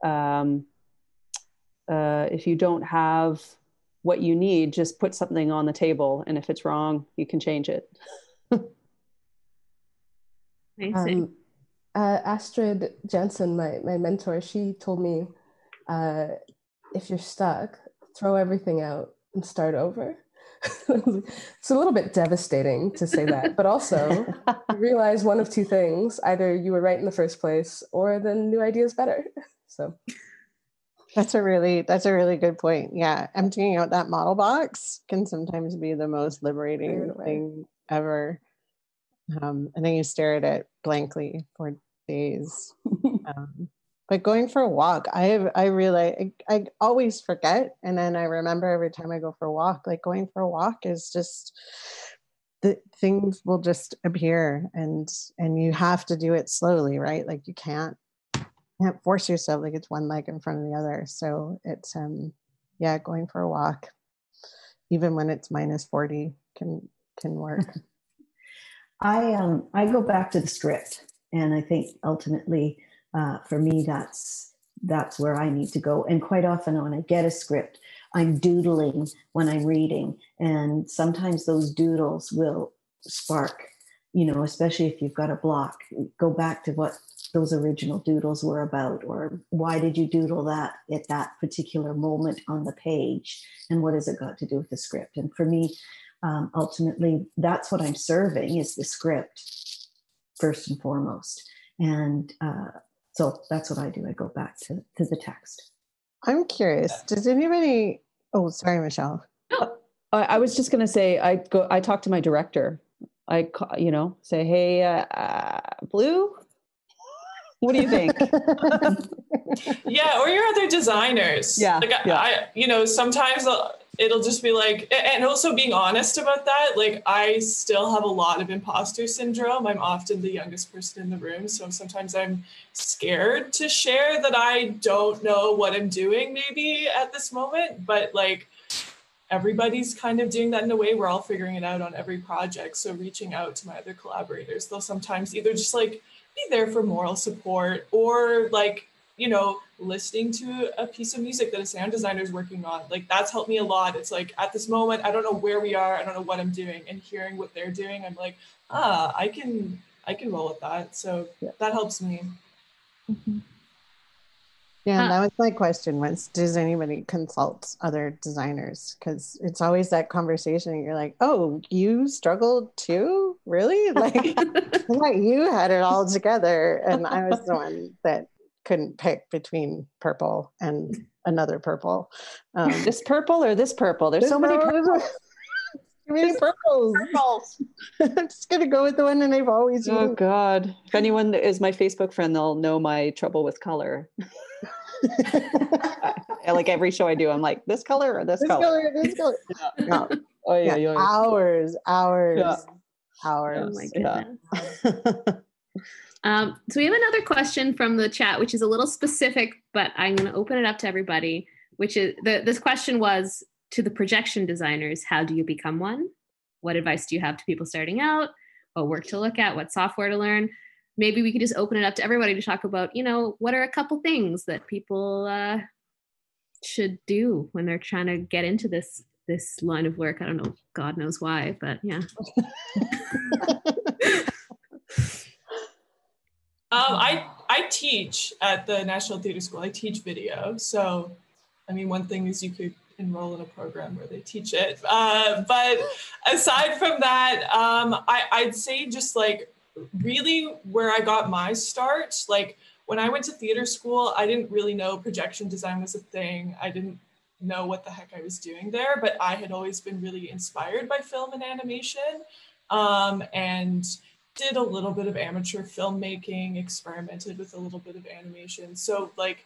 um, Uh, if you don't have what you need, just put something on the table. And if it's wrong, you can change it. um, uh, Astrid Jensen, my, my mentor, she told me, uh, if you're stuck, throw everything out and start over. It's a little bit devastating to say that, but also you realize one of two things, either you were right in the first place or the new idea is better. So. That's a really, that's a really good point. Yeah. Emptying out that model box can sometimes be the most liberating thing ever. Um, and then you stare at it blankly for days. um, but going for a walk, I have, I realize I, I always forget. And then I remember every time I go for a walk, like going for a walk is just, the things will just appear and, and you have to do it slowly, right? Like you can't, can't force yourself, like it's one leg in front of the other. So it's um yeah, going for a walk, even when it's minus forty, can can work. I um I go back to the script, and I think ultimately uh for me that's that's where I need to go. And quite often when I get a script, I'm doodling when I'm reading, and sometimes those doodles will spark, you know, especially if you've got a block, go back to what those original doodles were about, or why did you doodle that at that particular moment on the page, and what has it got to do with the script? And for me, um, ultimately, that's what I'm serving is the script first and foremost. And uh, so that's what I do. I go back to, to the text. I'm curious, does anybody, oh, sorry, Michelle. No. I, I was just going to say, I go, I talk to my director. I, you know, say, hey, uh, uh, Blue, what do you think? Yeah, or your other designers. Yeah, like I, yeah. I, you know, sometimes I'll, it'll just be like, and also being honest about that. Like, I still have a lot of imposter syndrome. I'm often the youngest person in the room, so sometimes I'm scared to share that I don't know what I'm doing, maybe at this moment. But like, everybody's kind of doing that in a way. We're all figuring it out on every project. So reaching out to my other collaborators, they'll sometimes either just like be there for moral support, or like, you know, listening to a piece of music that a sound designer is working on. Like that's helped me a lot. It's like, at this moment, I don't know where we are. I don't know what I'm doing, and hearing what they're doing, I'm like, ah, I can, I can roll with that. So yeah. That helps me. Mm-hmm. Yeah, uh, that was my question, was does anybody consult other designers? Because it's always that conversation. You're like, oh, you struggled too? Really? Like, I thought you had it all together. And I was the one that couldn't pick between purple and another purple. Um, this purple or this purple? There's this so many purples. Many purples. purples. I'm just gonna go with the one that I've always used. Oh God! If anyone is my Facebook friend, they'll know my trouble with color. Like every show I do, I'm like, this color or this, this color? color. This color. Yeah. No. Oh yeah, yeah. Hours, hours, yeah. hours. Yeah. Oh my goodness. Yeah. um, so we have another question from the chat, which is a little specific, but I'm going to open it up to everybody. Which is the this question was. To the projection designers, how do you become one? What advice do you have to people starting out? What work to look at? What software to learn? Maybe we could just open it up to everybody to talk about, you know, what are a couple things that people uh, should do when they're trying to get into this this line of work? I don't know, God knows why, but yeah. um, I I teach at the National Theatre School. I teach video, so I mean, one thing is you could enroll in a program where they teach it. Uh, but aside from that, um, I, I'd say just like really where I got my start, like when I went to theater school, I didn't really know projection design was a thing. I didn't know what the heck I was doing there, but I had always been really inspired by film and animation, um, and did a little bit of amateur filmmaking, experimented with a little bit of animation. So like,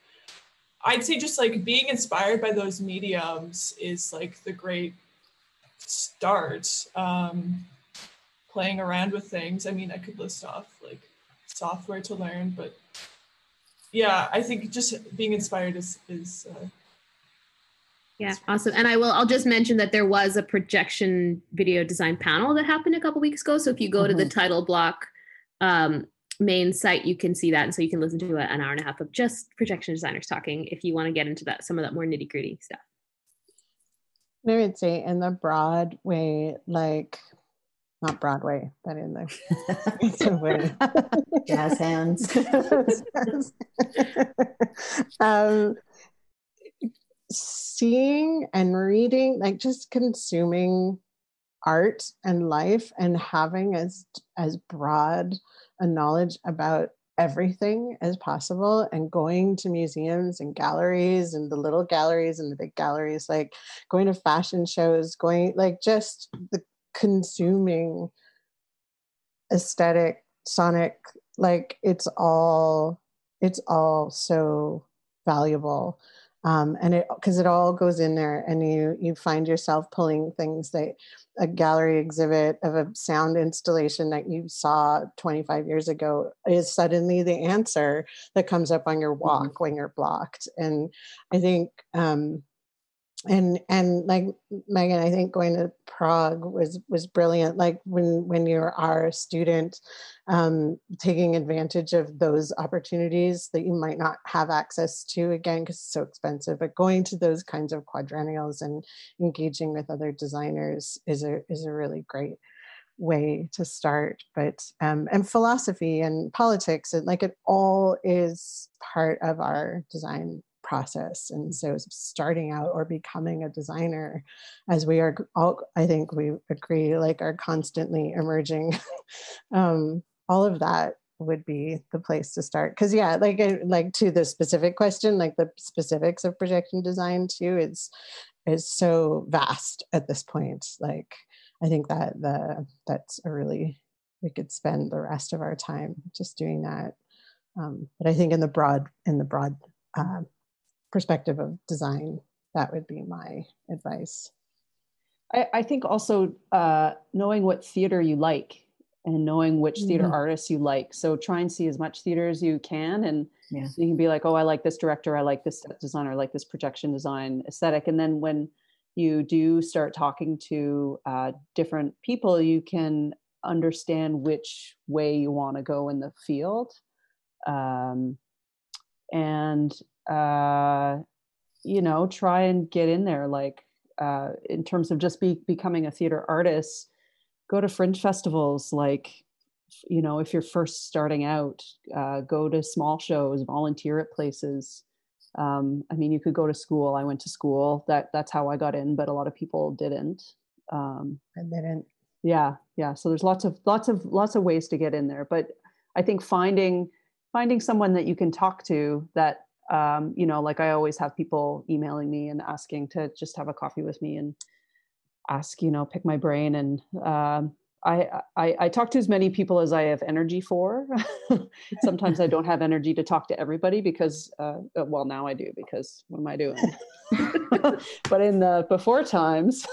I'd say just like being inspired by those mediums is like the great start, um, playing around with things. I mean, I could list off like software to learn, but yeah, I think just being inspired is, is uh, yeah, awesome. And I will, I'll just mention that there was a projection video design panel that happened a couple weeks ago. So if you go mm-hmm. to the title block, um, main site, you can see that, and so you can listen to an hour and a half of just projection designers talking if you want to get into that, some of that more nitty-gritty stuff. I would say in the broad way, like not Broadway, but in the jazz hands. um, seeing and reading, like just consuming art and life, and having as as broad a knowledge about everything as possible, and going to museums and galleries and the little galleries and the big galleries, like going to fashion shows, going like just the consuming aesthetic, sonic, like it's all, it's all so valuable. Um, and it, cause it all goes in there, and you, you find yourself pulling things that a gallery exhibit of a sound installation that you saw twenty-five years ago is suddenly the answer that comes up on your walk mm-hmm. when you're blocked. And I think, um, and, and like Megan, I think going to Prague was, was brilliant. Like when, when you are a student, um, taking advantage of those opportunities that you might not have access to again, because it's so expensive, but going to those kinds of quadrennials and engaging with other designers is a, is a really great way to start. But, um, and philosophy and politics, and like it all is part of our design process. And so starting out or becoming a designer, as we are all, I think we agree, like are constantly emerging, um, all of that would be the place to start. Cause yeah, like, like to the specific question, like the specifics of projection design too, is, is so vast at this point. Like, I think that the, that's a really, we could spend the rest of our time just doing that. Um, but I think in the broad, in the broad, um, perspective of design, that would be my advice. I, I think also uh, knowing what theater you like and knowing which theater mm-hmm. artists you like. So try and see as much theater as you can, and yeah. you can be like, oh, I like this director, I like this designer, I like this projection design aesthetic. And then when you do start talking to uh, different people, you can understand which way you want to go in the field. Um, and uh, you know, try and get in there. Like, uh, in terms of just be becoming a theater artist, go to fringe festivals. Like, you know, if you're first starting out, uh, go to small shows, volunteer at places, Um, I mean, you could go to school. I went to school. That that's how I got in, but a lot of people didn't. Um, I didn't. Yeah, yeah. So there's lots of lots of lots of ways to get in there, but I think finding finding someone that you can talk to that um, you know, like I always have people emailing me and asking to just have a coffee with me and ask, you know, pick my brain. And um, I, I I talk to as many people as I have energy for. Sometimes I don't have energy to talk to everybody because, uh, well, now I do because what am I doing? But in the before times,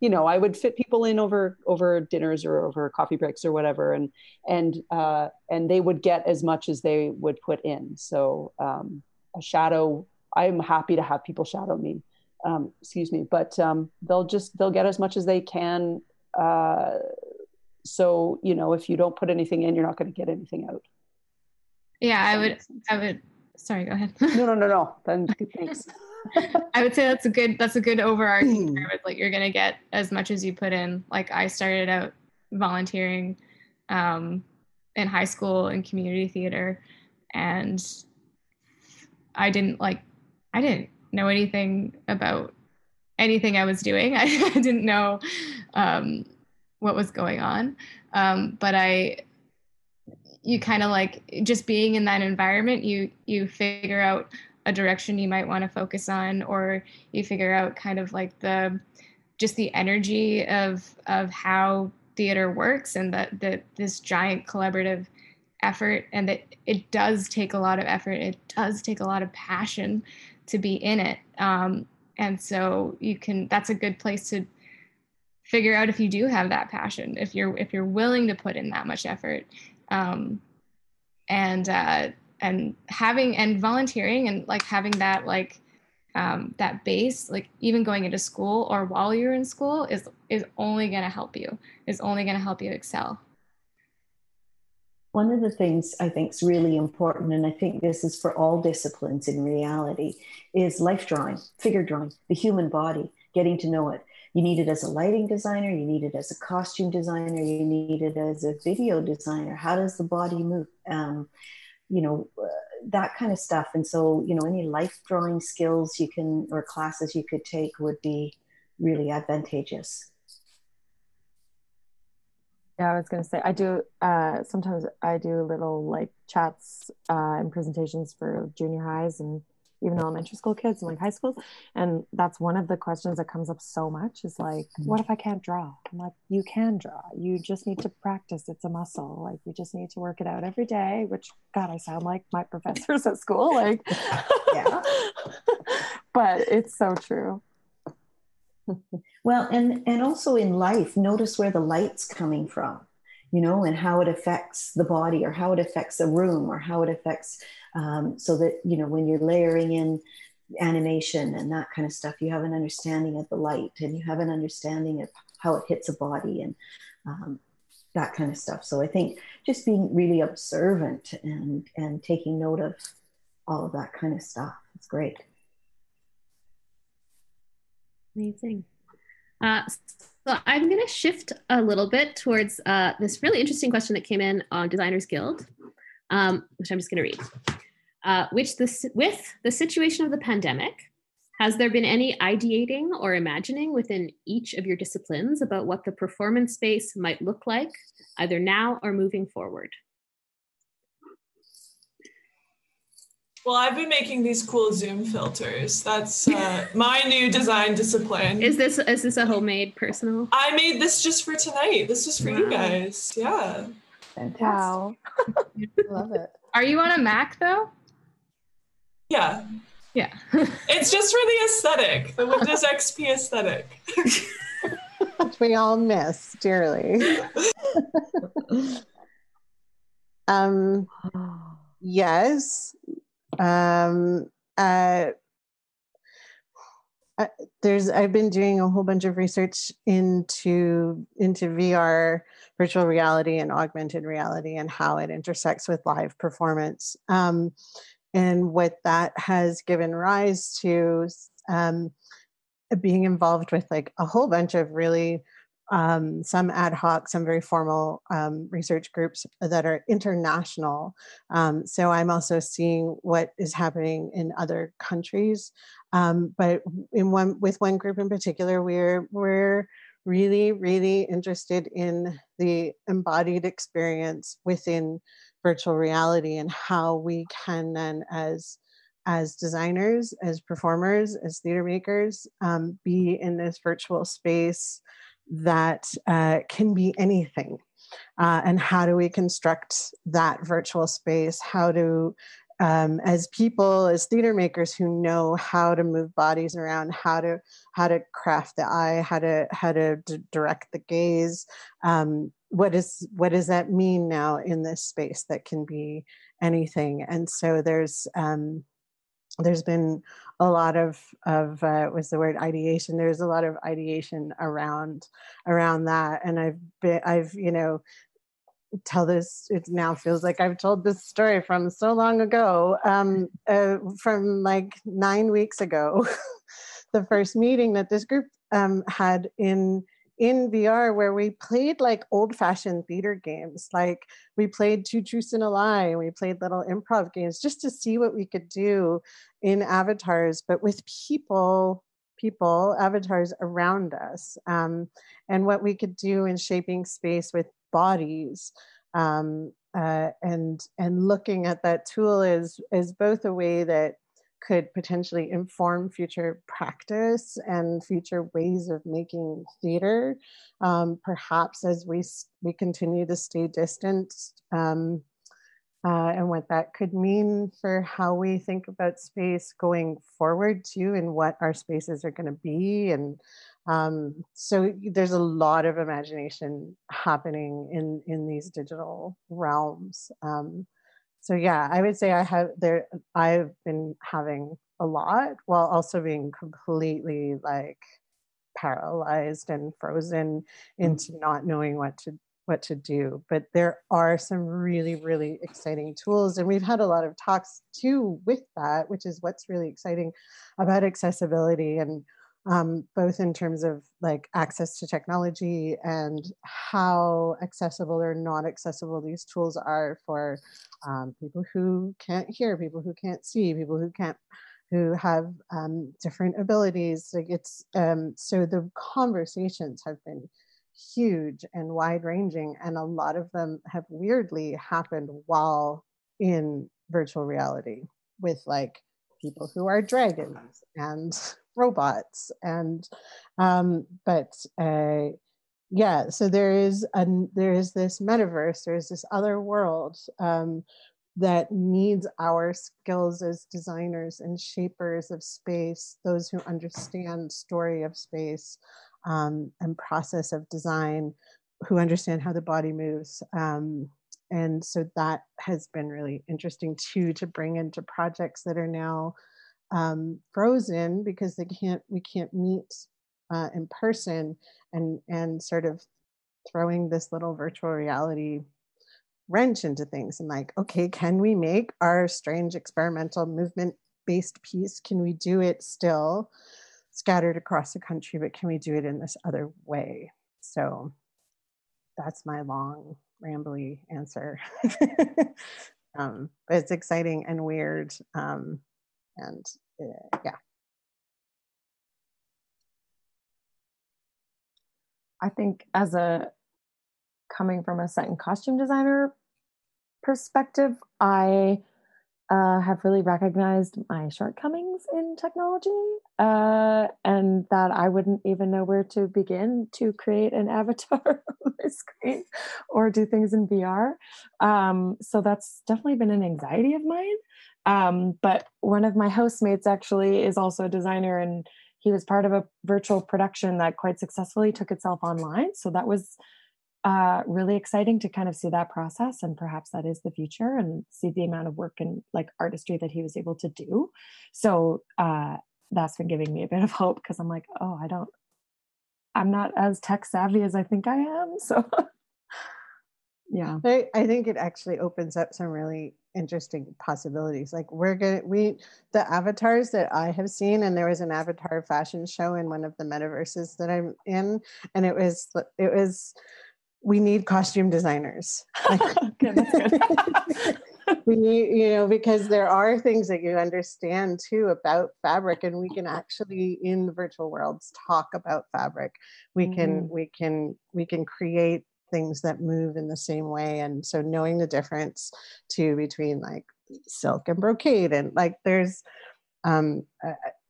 you know, I would fit people in over over dinners or over coffee breaks or whatever, and and uh, and they would get as much as they would put in. So um, a shadow, I'm happy to have people shadow me. Um, excuse me, but um, they'll just they'll get as much as they can. Uh, so, you know, if you don't put anything in, you're not going to get anything out. Yeah, I would, I would, sorry, go ahead. No, no, no, no. Then, thanks. I would say that's a good, that's a good overarching term. Like you're going to get as much as you put in. Like I started out volunteering, um, in high school in community theater, and I didn't like, I didn't know anything about anything I was doing. I, I didn't know um, what was going on. Um, but I, you kind of like just being in that environment, you, you figure out a direction you might want to focus on, or you figure out kind of like the, just the energy of, of how theater works, and that, that this giant collaborative effort, and that it does take a lot of effort. It does take a lot of passion to be in it. Um, And so you can, that's a good place to figure out if you do have that passion, if you're, if you're willing to put in that much effort, um, and, uh, and having, and volunteering and like having that, like, um, that base, like even going into school or while you're in school is, is only going to help you, is only going to help you excel. One of the things I think is really important, and I think this is for all disciplines in reality, is life drawing, figure drawing, the human body, getting to know it. You need it as a lighting designer, you need it as a costume designer, you need it as a video designer. How does the body move? Um, you know, uh, that kind of stuff. And so, you know, any life drawing skills you can, or classes you could take would be really advantageous. Yeah, I was going to say, I do, uh, sometimes I do little like chats uh, and presentations for junior highs and even elementary school kids and like high schools. And that's one of the questions that comes up so much is like, what if I can't draw? I'm like, you can draw. You just need to practice. It's a muscle. Like you just need to work it out every day, which God, I sound like my professors at school. Like, yeah, but it's so true. Well, and, and also in life, notice where the light's coming from, you know, and how it affects the body, or how it affects a room, or how it affects, um, so that, you know, when you're layering in animation and that kind of stuff, you have an understanding of the light, and you have an understanding of how it hits a body, and um, that kind of stuff. So I think just being really observant and, and taking note of all of that kind of stuff is great. Amazing. Uh, so I'm going to shift a little bit towards uh, this really interesting question that came in on Designers Guild, um, which I'm just going to read. Uh, which this, with the situation of the pandemic, has there been any ideating or imagining within each of your disciplines about what the performance space might look like, either now or moving forward? Well, I've been making these cool Zoom filters. That's uh, my new design discipline. Is this is this a homemade personal? I made this just for tonight. This is for wow. you guys. Yeah. Fantastic. Wow. Love it. Are you on a Mac though? Yeah. Yeah. It's just for the aesthetic, the Windows X P aesthetic. Which we all miss dearly. um. Yes. Um, uh, uh, there's, I've been doing a whole bunch of research into, into V R, virtual reality and augmented reality, and how it intersects with live performance. Um, and what that has given rise to, um, being involved with like a whole bunch of really um, some ad hoc, some very formal um, research groups that are international. Um, so I'm also seeing what is happening in other countries. Um, but in one, with one group in particular, we're, we're really, really interested in the embodied experience within virtual reality and how we can then, as as designers, as performers, as theater makers, um, be in this virtual space that uh, can be anything. Uh, and how do we construct that virtual space? How do, um, as people, as theater makers who know how to move bodies around, how to how to craft the eye, how to how to d- direct the gaze, um, what is what does that mean now in this space that can be anything? And so there's um, there's been a lot of, of uh, what's the word, ideation. There's a lot of ideation around, around that. And I've been, I've, you know, tell this, it now feels like I've told this story from so long ago, um, uh, from like nine weeks ago, the first meeting that this group um, had in, in V R, where we played like old-fashioned theater games. Like we played Two Truths and a Lie, and we played little improv games just to see what we could do in avatars, but with people, people, avatars around us, um, and what we could do in shaping space with bodies. Um, uh, and and looking at that tool is is both a way that could potentially inform future practice and future ways of making theater, um, perhaps as we we continue to stay distanced, um, uh, and what that could mean for how we think about space going forward too, and what our spaces are going to be. And um, so there's a lot of imagination happening in, in these digital realms. Um, So yeah, I would say I have there. I've been having a lot while also being completely like paralyzed and frozen into not knowing what to what to do. But there are some really, really exciting tools, and we've had a lot of talks too with that, which is what's really exciting about accessibility, and um, both in terms of like access to technology and how accessible or not accessible these tools are for um, people who can't hear, people who can't see, people who can't, who have um, different abilities. Like it's, um, so the conversations have been huge and wide ranging, and a lot of them have weirdly happened while in virtual reality with like people who are dragons and robots and um but uh yeah so there is a there is this metaverse, there is this other world um that needs our skills as designers and shapers of space, those who understand story of space um and process of design, who understand how the body moves. um and so that has been really interesting too, to bring into projects that are now Um, frozen because they can't, we can't meet uh, in person, and and sort of throwing this little virtual reality wrench into things and like, okay, can we make our strange experimental movement based piece? Can we do it still scattered across the country, but can we do it in this other way? So that's my long rambly answer. um, but it's exciting and weird. Um, And uh, yeah. I think as a, coming from a set and costume designer perspective, I uh, have really recognized my shortcomings in technology uh, and that I wouldn't even know where to begin to create an avatar on my screen or do things in V R. Um, so that's definitely been an anxiety of mine. Um, but one of my housemates actually is also a designer, and he was part of a virtual production that quite successfully took itself online. So that was uh, really exciting to kind of see that process, and perhaps that is the future, and see the amount of work and like artistry that he was able to do. So uh, that's been giving me a bit of hope, because I'm like, oh, I don't, I'm not as tech savvy as I think I am. So Yeah, I, I think it actually opens up some really interesting possibilities. Like we're gonna we the avatars that I have seen, and there was an avatar fashion show in one of the metaverses that I'm in, and it was it was we need costume designers. Like, okay, that's good. <laughs> we need, you know, because there are things that you understand too about fabric, and we can actually in virtual worlds talk about fabric. We mm-hmm. can we can we can create things that move in the same way. And so knowing the difference too between like silk and brocade, and like there's, um,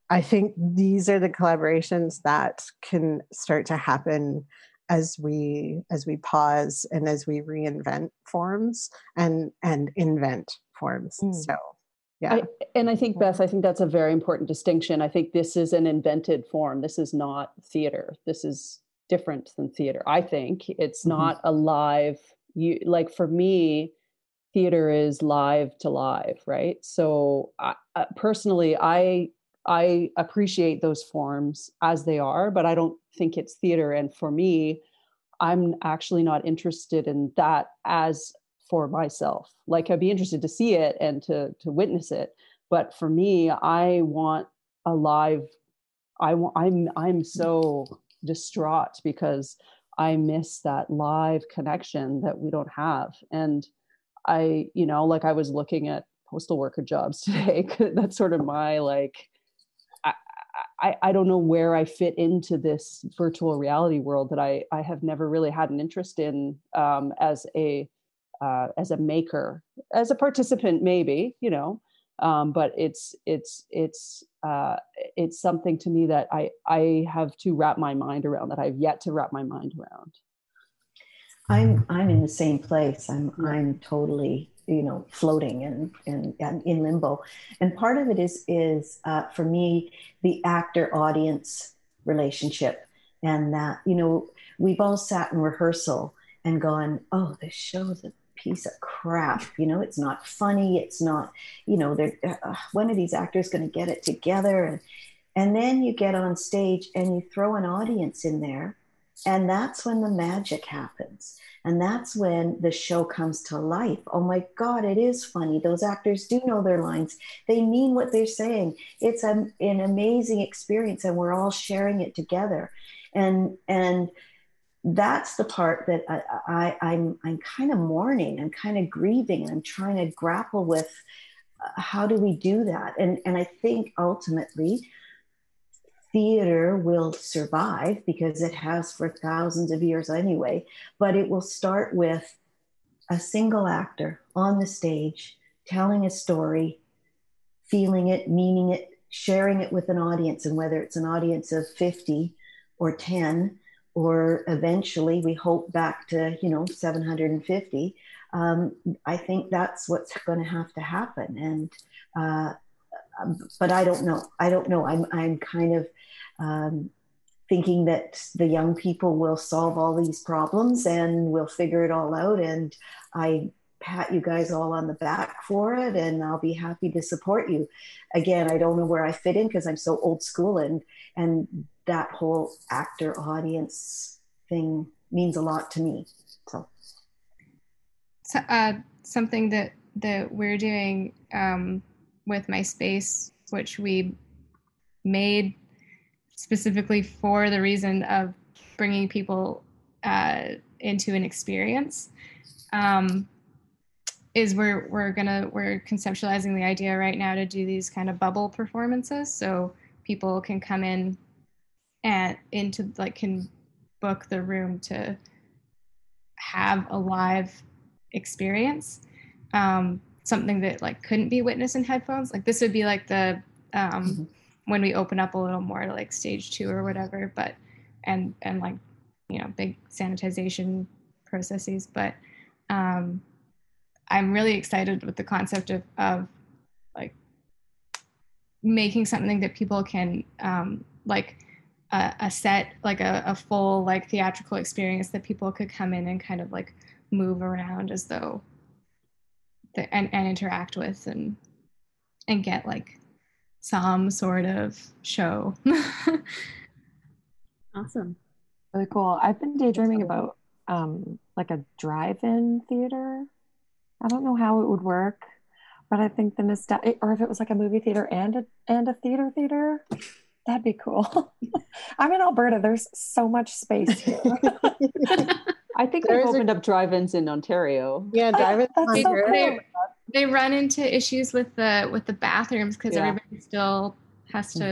I think these are the collaborations that can start to happen as we, as we pause and as we reinvent forms and, and invent forms. Mm. So, yeah. I, and I think, Beth, I think that's a very important distinction. I think this is an invented form. This is not theater. This is different than theater. I think it's not mm-hmm. a live, you like for me, theater is live to live, right? So I, uh, personally, I, I appreciate those forms as they are, but I don't think it's theater. And for me, I'm actually not interested in that as for myself. Like I'd be interested to see it and to, to witness it. But for me, I want a live, I want, I'm, I'm so distraught because I miss that live connection that we don't have. And I, you know, like I was looking at postal worker jobs today. That's sort of my, like, I, I, I don't know where I fit into this virtual reality world that I, I have never really had an interest in, um, as a, uh, as a maker, as a participant, maybe, you know, um, but it's, it's, it's, Uh, it's something to me that I, I have to wrap my mind around, that I've yet to wrap my mind around. I'm I'm in the same place. I'm mm-hmm. I'm totally, you know, floating and, and, and in limbo. And part of it is, is uh, for me, the actor-audience relationship. And that, you know, we've all sat in rehearsal and gone, oh, this show's a piece of crap, you know, it's not funny, it's not, you know, they're uh, one of these actors going to get it together, and and then you get on stage and you throw an audience in there, and that's when the magic happens, and that's when the show comes to life. Oh my God, it is funny. Those actors do know their lines, they mean what they're saying. It's a, an amazing experience, and we're all sharing it together. And and that's the part that I, I, I'm I'm kind of mourning, I'm kind of grieving, I'm trying to grapple with uh, how do we do that? And, and I think ultimately theater will survive because it has for thousands of years anyway, but it will start with a single actor on the stage, telling a story, feeling it, meaning it, sharing it with an audience, and whether it's an audience of fifty or ten, or eventually we hope back to, you know, seven hundred fifty. Um, I think that's what's going to have to happen. And, uh, but I don't know. I don't know. I'm, I'm kind of um, thinking that the young people will solve all these problems and we'll figure it all out. And I pat you guys all on the back for it, and I'll be happy to support you. Again, I don't know where I fit in because I'm so old school, and and that whole actor audience thing means a lot to me. So, so uh, something that that we're doing um, with my space, which we made specifically for the reason of bringing people uh, into an experience. Um, is we're we're gonna we're conceptualizing the idea right now to do these kind of bubble performances, so people can come in and into like can book the room to have a live experience, um, something that like couldn't be witnessed in headphones. Like this would be like the um, mm-hmm. when we open up a little more to like stage two or whatever, but and and like you know big sanitization processes, but. Um, I'm really excited with the concept of, of like making something that people can um, like a, a set, like a, a full like theatrical experience that people could come in and kind of like move around as though the, and, and interact with and and get like some sort of show. Awesome. Really cool. I've been daydreaming about um, like a drive-in theater. I don't know how it would work, but I think the nostalgia, or if it was like a movie theater and a, and a theater theater, that'd be cool. I'm in Alberta. There's so much space here. I think they've opened a, up drive-ins in Ontario. Yeah, drive-ins. Oh, that's so cool. They run into issues with the with the bathrooms because yeah. everybody still has to.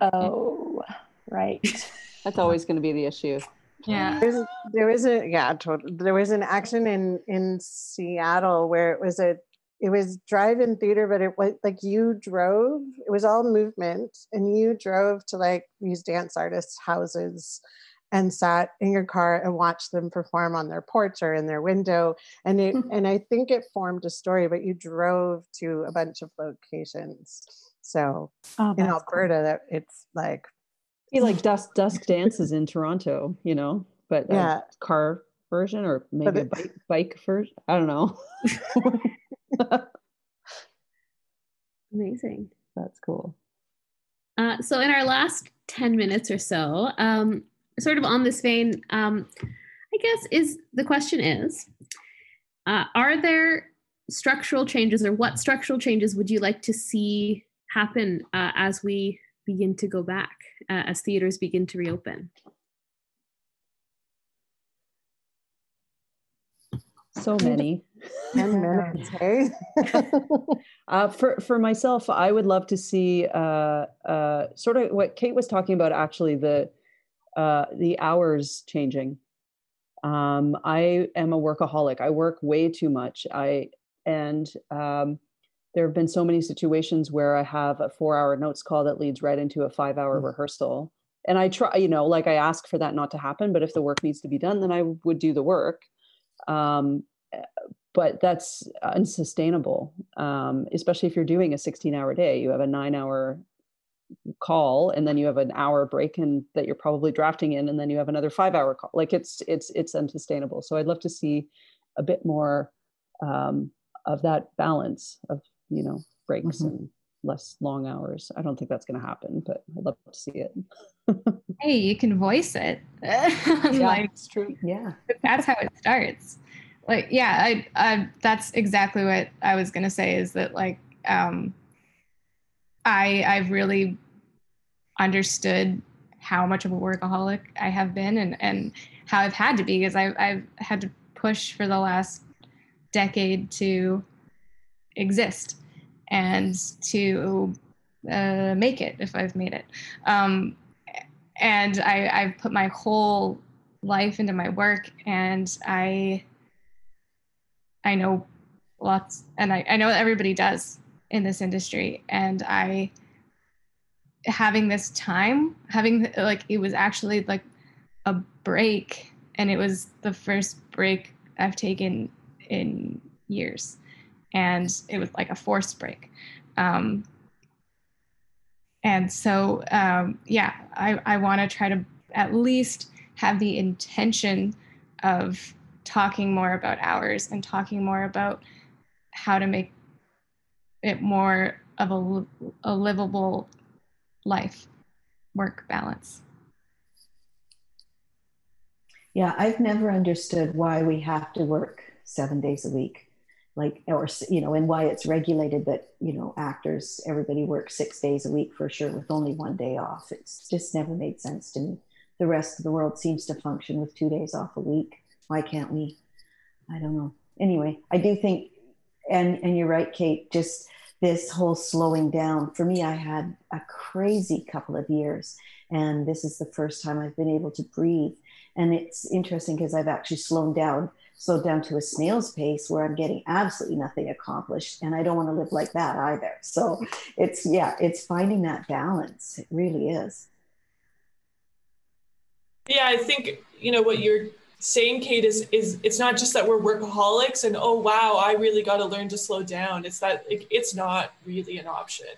Mm-hmm. Oh, right. That's always going to be the issue. Yeah. There's, there was a yeah, total, there was an action in in Seattle where it was a it was drive-in theater, but it was like you drove. It was all movement, and you drove to like these dance artists' houses and sat in your car and watched them perform on their porch or in their window. And it, and I think it formed a story, but you drove to a bunch of locations. So oh, in Alberta, cool. that it's like, be like dusk, dusk dances in Toronto, you know, but yeah. a car version or maybe but it, a bike, bike version. I don't know. Amazing. That's cool. Uh, so in our last ten minutes or so, um, sort of on this vein, um, I guess is the question is, uh, are there structural changes or what structural changes would you like to see happen uh, as we begin to go back, uh, as theaters begin to reopen? So many. ten minutes, hey? uh, for, for myself, I would love to see uh, uh, sort of what Kate was talking about, actually, the Uh, the hours changing. Um, I am a workaholic. I work way too much. I and um, there have been so many situations where I have a four-hour notes call that leads right into a five-hour mm-hmm. rehearsal. And I try, you know, like I ask for that not to happen, but if the work needs to be done, then I would do the work. Um, but that's unsustainable, um, especially if you're doing a sixteen-hour day. You have a nine-hour call and then you have an hour break and that you're probably drafting in and then you have another five hour call. Like it's it's it's unsustainable. So I'd love to see a bit more um of that balance of, you know, breaks mm-hmm. and less long hours. I don't think that's going to happen, but I'd love to see it. Hey, you can voice it. Yeah, it's true. Yeah, that's how it starts. Like yeah, I, I that's exactly what I was going to say, is that like um I, I've really understood how much of a workaholic I have been and, and how I've had to be, because I've, I've had to push for the last decade to exist and to uh, make it if I've made it. Um, and I, I've put my whole life into my work, and I, I know lots, and I, I know everybody does in this industry, and I having this time having like it was actually like a break, and it was the first break I've taken in years, and it was like a forced break, um and so um yeah I I want to try to at least have the intention of talking more about hours and talking more about how to make it more of a, a livable life work balance. Yeah, I've never understood why we have to work seven days a week, like, or, you know, and why it's regulated that, you know, actors, everybody works six days a week for sure with only one day off. It's just never made sense to me. The rest of the world seems to function with two days off a week. Why can't we? I don't know. Anyway, I do think, and and you're right, Kate, just this whole slowing down. For me, I had a crazy couple of years, and this is the first time I've been able to breathe. And it's interesting because I've actually slowed down, slowed down to a snail's pace where I'm getting absolutely nothing accomplished. And I don't want to live like that either. So it's, yeah, it's finding that balance. It really is. Yeah, I think, you know, what you're saying, Kate, is is it's not just that we're workaholics and oh wow, I really got to learn to slow down. It's that like, it's not really an option.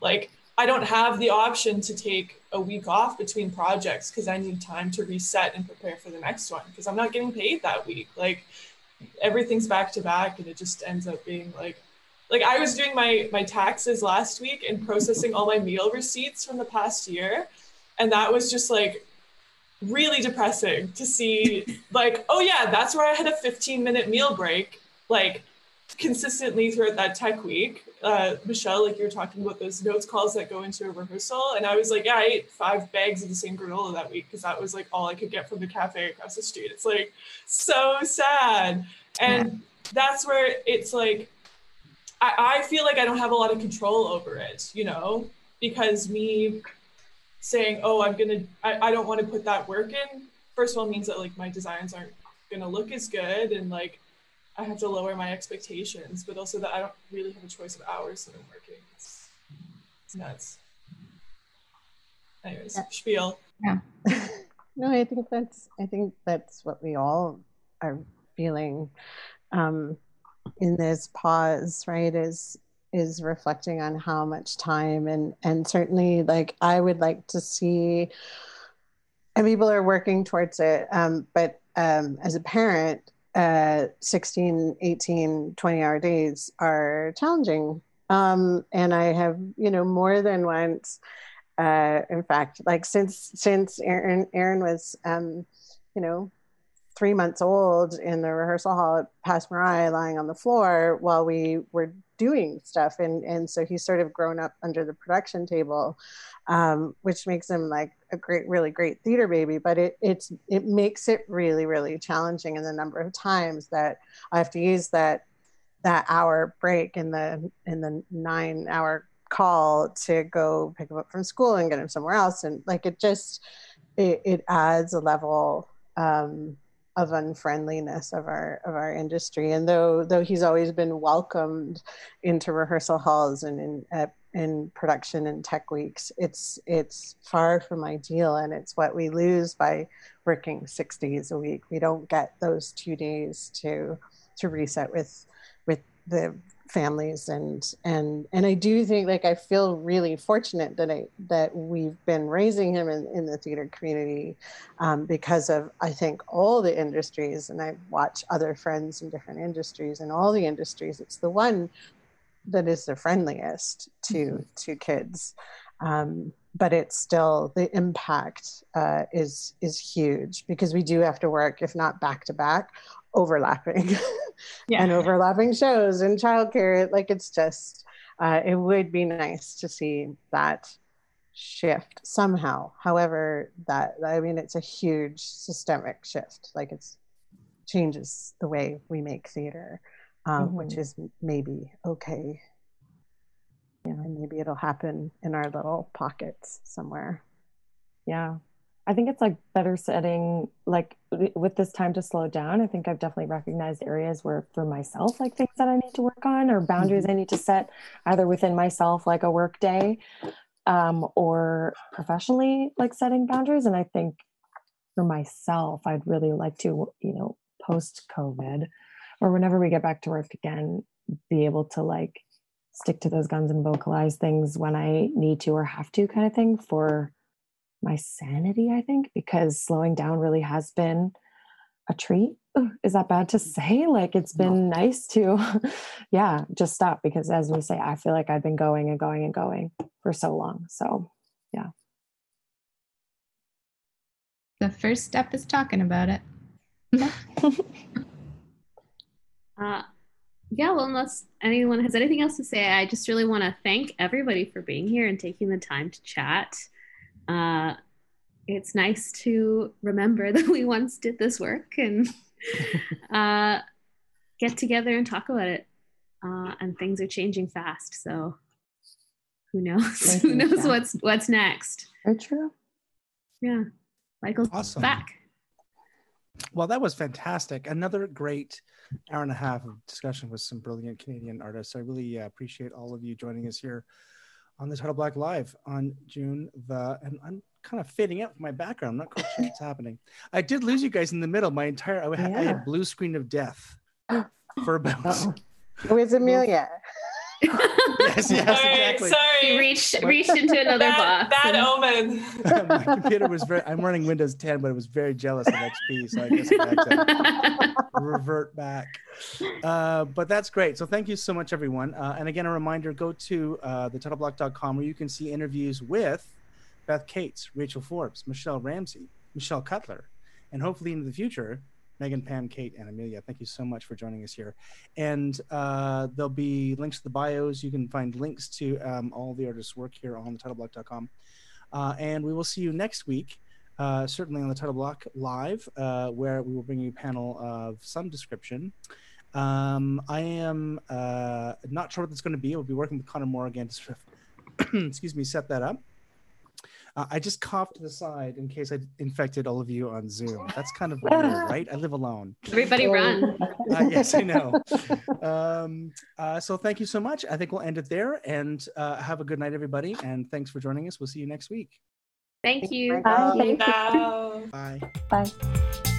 Like I don't have the option to take a week off between projects because I need time to reset and prepare for the next one because I'm not getting paid that week. Like everything's back to back, and it just ends up being like like I was doing my my taxes last week and processing all my meal receipts from the past year, and that was just like really depressing to see, like, oh yeah, that's where I had a fifteen minute meal break, like consistently throughout that tech week. Uh, Michelle, like you're talking about those notes calls that go into a rehearsal. And I was like, yeah, I ate five bags of the same granola that week because that was like all I could get from the cafe across the street. It's like so sad. And yeah. that's where it's like, I, I feel like I don't have a lot of control over it, you know, because me saying, oh, I'm gonna, I, I don't wanna put that work in, first of all means that like my designs aren't gonna look as good and like I have to lower my expectations, but also that I don't really have a choice of hours that I'm working. It's, it's nuts. Anyways, yeah. Spiel. Yeah. No, I think that's, I think that's what we all are feeling um, in this pause, right? Is is reflecting on how much time and, and certainly like, I would like to see, and people are working towards it, um, but um, as a parent, uh, sixteen, eighteen, twenty hour days are challenging. Um, and I have, you know, more than once, uh, in fact, like since, since Aaron, Aaron was, um, you know, three months old in the rehearsal hall at Passmarais lying on the floor while we were doing stuff. And, and so he's sort of grown up under the production table, um, which makes him like a great, really great theater baby, but it, it's, it makes it really, really challenging in the number of times that I have to use that, that hour break in the, in the nine hour call to go pick him up from school and get him somewhere else. And like, it just, it, it adds a level, um, of unfriendliness of our of our industry. And though though he's always been welcomed into rehearsal halls and in uh, in production and tech weeks, it's it's far from ideal, and it's what we lose by working six days a week. We don't get those two days to to reset with with the families. And and and I do think, like, I feel really fortunate that I that we've been raising him in, in the theater community um, because of, I think, all the industries, and I watch other friends in different industries, and all the industries, it's the one that is the friendliest to mm-hmm. to kids, um, but it's still, the impact uh, is is huge, because we do have to work, if not back to back, overlapping yeah. and overlapping shows and childcare. Like, it's just, uh, it would be nice to see that shift somehow. However, that, I mean, it's a huge systemic shift. Like, it's changes the way we make theater, um, mm-hmm. which is maybe okay. Yeah. And maybe it'll happen in our little pockets somewhere. Yeah. I think it's like better setting, like with this time to slow down. I think I've definitely recognized areas where for myself, like things that I need to work on, or boundaries I need to set either within myself, like a work day, um, or professionally, like setting boundaries. And I think for myself, I'd really like to, you know, post COVID or whenever we get back to work again, be able to like stick to those guns and vocalize things when I need to or have to, kind of thing, for my sanity, I think, because slowing down really has been a treat. Is that bad to say? Like, it's been no. nice to, yeah, just stop, because as we say, I feel like I've been going and going and going for so long. So, yeah. The first step is talking about it. uh, yeah, well, unless anyone has anything else to say, I just really want to thank everybody for being here and taking the time to chat. Uh, it's nice to remember that we once did this work and uh, get together and talk about it. Uh, and things are changing fast, so who knows? who knows what's what's next? Very true. Yeah, Michael's awesome. Back. Well, that was fantastic. Another great hour and a half of discussion with some brilliant Canadian artists. I really uh, appreciate all of you joining us here on the Title Black Live on June the, and I'm kind of fading out from my background. I'm not quite sure what's happening. I did lose you guys in the middle. My entire, I, yeah. I had a blue screen of death for about. Uh-oh. It was Amelia. yes, yes, sorry, exactly. Sorry, reached, reached into another box. Bad omen. My computer was very, I'm running Windows ten, but it was very jealous of X P, so I guess I had to revert back. Uh, but that's great. So thank you so much, everyone. Uh, and again, a reminder, go to uh, the title block dot com where you can see interviews with Beth Cates, Rachel Forbes, Michelle Ramsey, Michelle Cutler, and hopefully into the future, Megan, Pam, Kate, and Amelia, thank you so much for joining us here. And uh, there'll be links to the bios. You can find links to um, all the artists' work here on the title block dot com. Uh, and we will see you next week, uh, certainly on the Title Block Live, uh, where we will bring you a panel of some description. Um, I am uh, not sure what that's going to be. We'll be working with Connor Moore again to sort of excuse me, set that up. Uh, I just coughed to the side in case I infected all of you on Zoom. That's kind of weird, right? I live alone. Everybody so, run. Uh, yes, I know. Um, uh, so thank you so much. I think we'll end it there, and uh, have a good night, everybody. And thanks for joining us. We'll see you next week. Thank you. Bye. Bye. Bye. Bye. Bye.